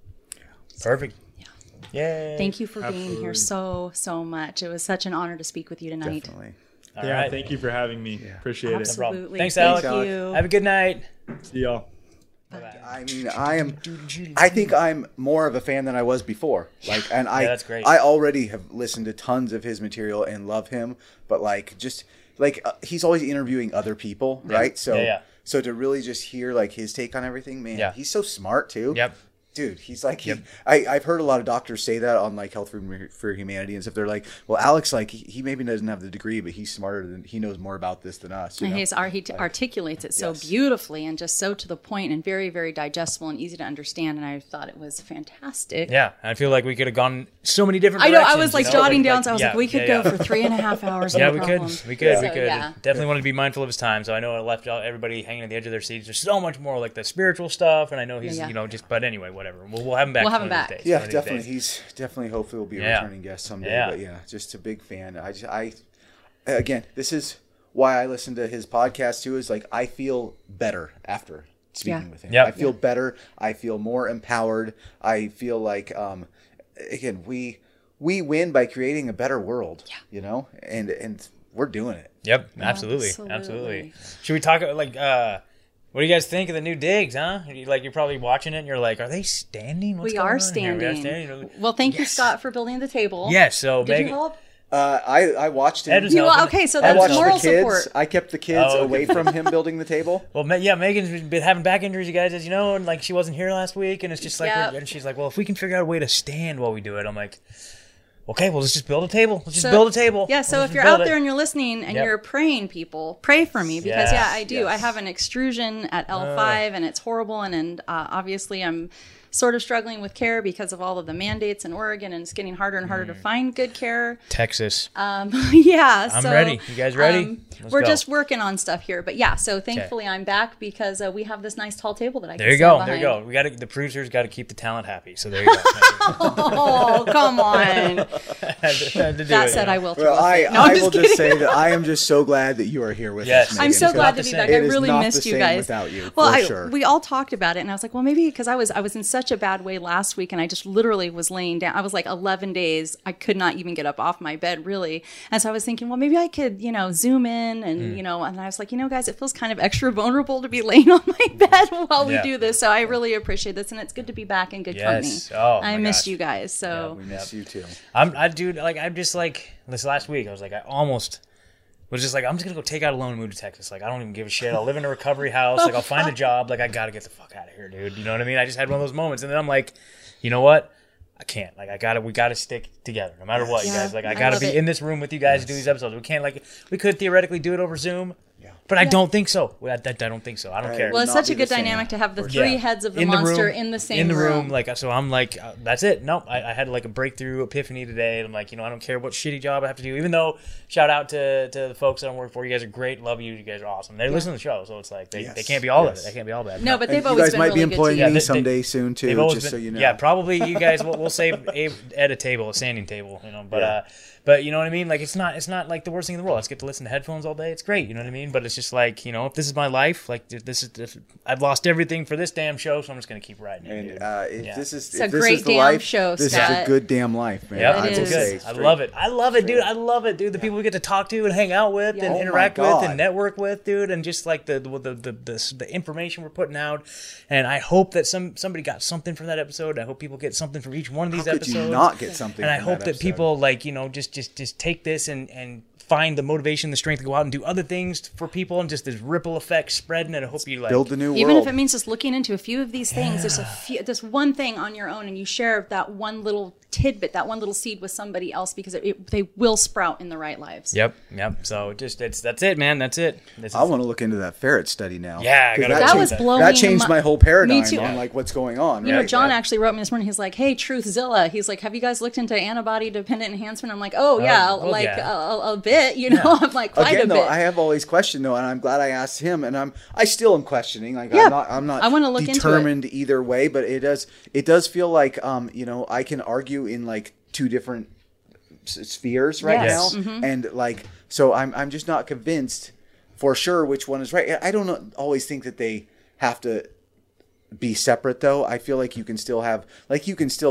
Perfect. Yeah. Yay. Thank you for Absolutely. Being here so much. It was such an honor to speak with you tonight. Definitely. All yeah, right. Thank you for having me. Yeah. Appreciate Absolutely. It. Absolutely. Thanks, Alec. Thank you. Have a good night. See y'all. I mean, I think I'm more of a fan than I was before. Like, and yeah, that's great. I already have listened to tons of his material and love him, but like, just like, he's always interviewing other people. Yeah. Right. So, so to really just hear like his take on everything, man, he's so smart too. Yep. Dude, he's like, I've heard a lot of doctors say that on like Health Freedom for Humanity and stuff. They're like, well, Alec's like, he maybe doesn't have the degree, but he's smarter than, he knows more about this than us. And he articulates it so beautifully and just so to the point and very, very digestible and easy to understand. And I thought it was fantastic. Yeah. I feel like we could have gone so many different directions. I know. I was like jotting down. So I was like, we could go for 3.5 hours. Yeah, we could. Yeah. Definitely wanted to be mindful of his time. So I know I left everybody hanging at the edge of their seats. There's so much more like the spiritual stuff. And I know he's, but anyway, whatever. We'll have him back. We'll have him back. Days, yeah, definitely. Days. He's definitely, hopefully will be a returning guest someday. Yeah. But yeah, just a big fan. Again, this is why I listen to his podcast too, is like, I feel better after speaking with him. Yep. I feel better. I feel more empowered. I feel like, again, we win by creating a better world, and we're doing it. Yep. Absolutely. Should we talk about like, what do you guys think of the new digs, huh? You're probably watching it and you're like, are they standing? We are standing. Well, thank you, Scott, for building the table. Yes. So did you help? I watched it. Okay, so that's moral support. I kept the kids away from him building the table. Well, Megan's been having back injuries, you guys, as you know, and like she wasn't here last week, and it's just like, and she's like, well, if we can figure out a way to stand while we do it, I'm like, okay, well, let's just build a table. Yeah, so if you're out there and you're listening and you're praying, people, pray for me because, I do. Yes. I have an extrusion at L5 and it's horrible. And obviously I'm sort of struggling with care because of all of the mandates in Oregon, and it's getting harder and harder to find good care. Texas. I'm ready. You guys ready? We're just working on stuff here. But yeah, so thankfully I'm back because we have this nice tall table that I can stand behind. There you go. We got the producers got to keep the talent happy. So there you go. Oh, come on. I will. Well, I will just say that I am just so glad that you are here with us. Megan. I'm so glad to be back. I really missed you guys. Without you, we all talked about it, and I was like, well, maybe because I was in such a bad way last week, and I just literally was laying down. I was like 11 days. I could not even get up off my bed, really. And so I was thinking, well, maybe I could, zoom in and, and I was like, guys, it feels kind of extra vulnerable to be laying on my bed while we do this. So I really appreciate this, and it's good to be back in good company. Oh, I missed you guys. So we missed you too. I'm just like this last week. I was like, I almost was just like, I'm just going to go take out a loan and move to Texas. Like, I don't even give a shit. I'll live in a recovery house. Like, I'll find a job. Like, I got to get the fuck out of here, dude. You know what I mean? I just had one of those moments. And then I'm like, you know what? I can't. Like, we got to stick together no matter what, you guys. Like, I got to be in this room with you guys to do these episodes. We can't, we could theoretically do it over Zoom. But I don't think so. I don't think so. I don't care. Well, it's such a good dynamic to have the three heads of the monster in the same room. So I'm like, that's it. Nope. I had like a breakthrough epiphany today. And I'm like, I don't care what shitty job I have to do. Even though, shout out to the folks that I work for. You guys are great. Love you. You guys are awesome. They listen to the show. So it's like, they can't be all of it. They can't be all bad. No, but they've always been really good. You guys might be employing me someday soon too, just so you know. Yeah, probably you guys will save at a standing table. But you know what I mean? Like, it's not like the worst thing in the world. I just get to listen to headphones all day. It's great. You know what I mean? But it's just like, if this is my life, like I've lost everything for this damn show. So I'm just going to keep riding it. And this is a good damn life, man. Yep. I love it. I love it, dude. I love it, dude. The people we get to talk to and hang out with and interact with and network with, dude. And just like the information we're putting out. And I hope that somebody got something from that episode. I hope people get something from each one of these episodes. How could you not get something? And I hope that people just take this and find the motivation, the strength to go out and do other things for people and just this ripple effect spreading. And I hope you like build the new world. Even if it means just looking into a few of these things, there's a few, this one thing on your own, and you share that one little tidbit, that one little seed with somebody else, because they will sprout in the right lives. Yep. So just that's it, man. That's it. I want to look into that ferret study now. Yeah, that changed my whole paradigm on like what's going on. You know, John actually wrote me this morning. He's like, "Hey, Truthzilla." He's like, "Have you guys looked into antibody dependent enhancement?" I'm like, "Oh yeah, a bit." You know, I'm like, "Quite a bit." Though, I have always questioned though, and I'm glad I asked him, and I still am questioning. Like, yeah, I'm not. I want to look determined into it either way, but it does feel like I can argue in like two different spheres right now. Mm-hmm. And like, so I'm just not convinced for sure which one is right. I don't always think that they have to be separate though. I feel like you can still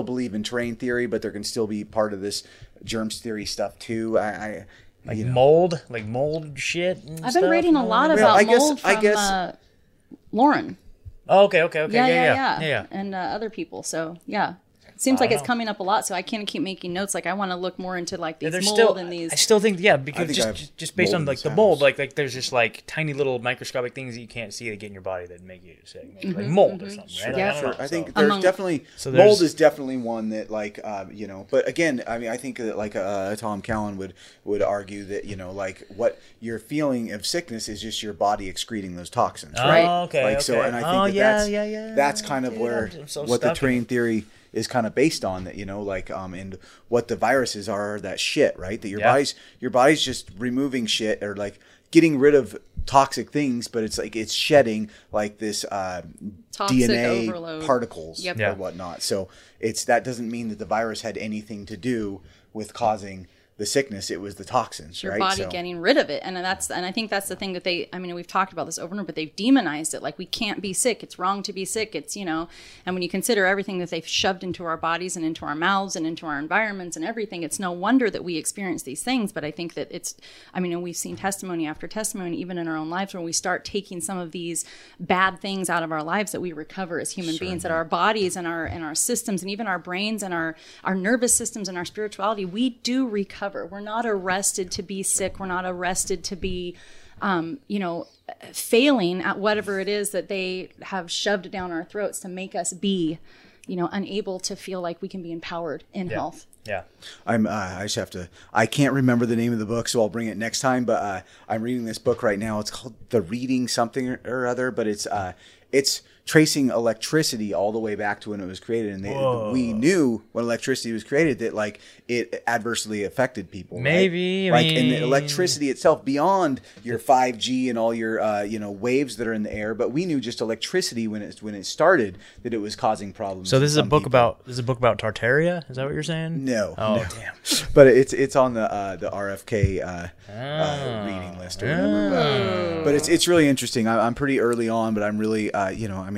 believe in terrain theory, but there can still be part of this germs theory stuff too. Mold shit. I've been reading a lot about mold from Lauren. Oh, okay. Yeah. And other people. So yeah. Seems like it's coming up a lot, so I can't keep making notes. Like I want to look more into like these mold and these. I still think because just based on like the mold, like there's just like tiny little microscopic things that you can't see that get in your body that make you sick, like mold or something. Right? Yeah, I think there's definitely mold is definitely one that like But again, I mean, I think that like Tom Cowan would argue that like what you're feeling of sickness is just your body excreting those toxins. Right. Oh, okay. Like so, and I think that's kind of where what the terrain theory is kind of based on that, and what the viruses are, that shit, right? That your body's just removing shit or like getting rid of toxic things, but it's like it's shedding like this DNA overload particles or whatnot. So that doesn't mean that the virus had anything to do with causing the sickness. It was the toxins, your body getting rid of it. And I think that's the thing that we've talked about this over and over, but they've demonized it. Like, we can't be sick. It's wrong to be sick. It's, and when you consider everything that they've shoved into our bodies and into our mouths and into our environments and everything, it's no wonder that we experience these things. But I think that and we've seen testimony after testimony, even in our own lives, when we start taking some of these bad things out of our lives that we recover as human beings, that our bodies and our systems and even our brains and our nervous systems and our spirituality, we do recover. We're not arrested to be sick. We're not arrested to be, failing at whatever it is that they have shoved down our throats to make us be, unable to feel like we can be empowered in health. Yeah. I can't remember the name of the book, so I'll bring it next time. But I'm reading this book right now. It's called The Reading something or other, but it's tracing electricity all the way back to when it was created, and we knew when electricity was created that like it adversely affected people. Maybe right? And the electricity itself, beyond your 5G and all your waves that are in the air, but we knew just electricity when it started that it was causing problems. So this is a book about Tartaria. Is that what you're saying? No. Oh no. Damn. But it's on the RFK reading list or whatever. But it's really interesting. I'm pretty early on, but I'm really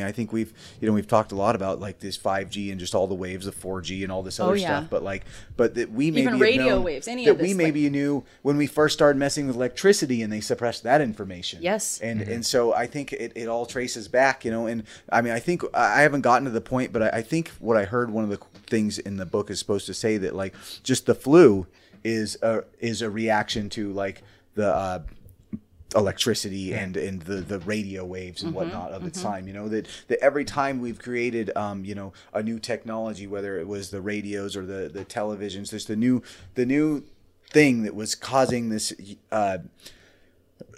I think we've talked a lot about like this 5G and just all the waves of 4G and all this other stuff, but that we maybe even radio waves, any of this. That we maybe knew when we first started messing with electricity, and they suppressed that information. Yes, and so I think it all traces back, And I mean, I think I haven't gotten to the point, but I think what I heard, one of the things in the book is supposed to say that like just the flu is a reaction to like the electricity and the radio waves and whatnot of its time, that every time we've created a new technology, whether it was the radios or the televisions, there's the new thing that was causing this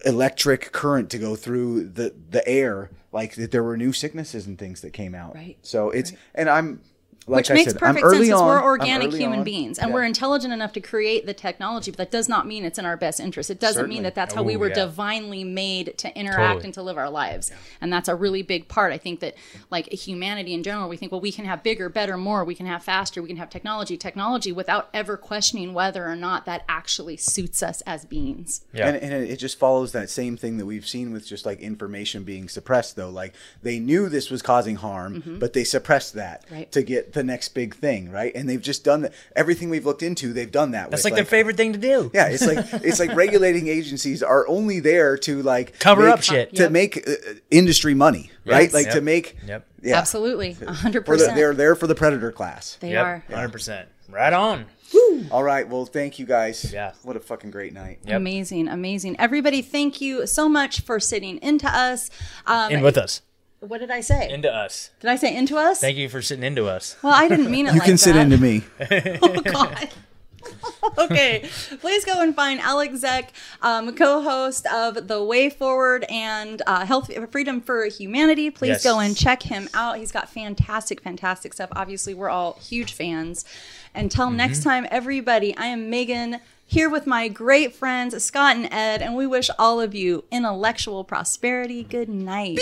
electric current to go through the air, like that there were new sicknesses and things that came out. Right. So it's and I'm like, which makes perfect sense, because we're organic human beings and we're intelligent enough to create the technology, but that does not mean it's in our best interest. It doesn't mean that's how we were divinely made to interact and to live our lives. Yeah. And that's a really big part. I think that like humanity in general, we think, well, we can have bigger, better, more. We can have faster. We can have technology without ever questioning whether or not that actually suits us as beings. Yeah. And it just follows that same thing that we've seen with just like information being suppressed though. Like they knew this was causing harm, but they suppressed that to get the next big thing, right? And they've just done that. Everything we've looked into, they've done that. That's like their favorite thing to do. Yeah, it's like regulating agencies are only there to like cover up shit, to make industry money, right? Like to make absolutely 100%. They're there for the predator class. They are 100%. Right on. Woo. All right. Well, thank you guys. Yeah. What a fucking great night. Yep. Amazing. Amazing. Everybody, thank you so much for sitting into us. And with us. What did I say? Into us. Did I say into us? Thank you for sitting into us. Well, I didn't mean it like that. You can sit into me. Oh, God. Okay. Please go and find Alec Zeck, co-host of The Way Forward and Health Freedom for Humanity. Please go and check him out. He's got fantastic, fantastic stuff. Obviously, we're all huge fans. Until next time, everybody, I am Megan, here with my great friends Scott and Ed, and we wish all of you intellectual prosperity. Good night.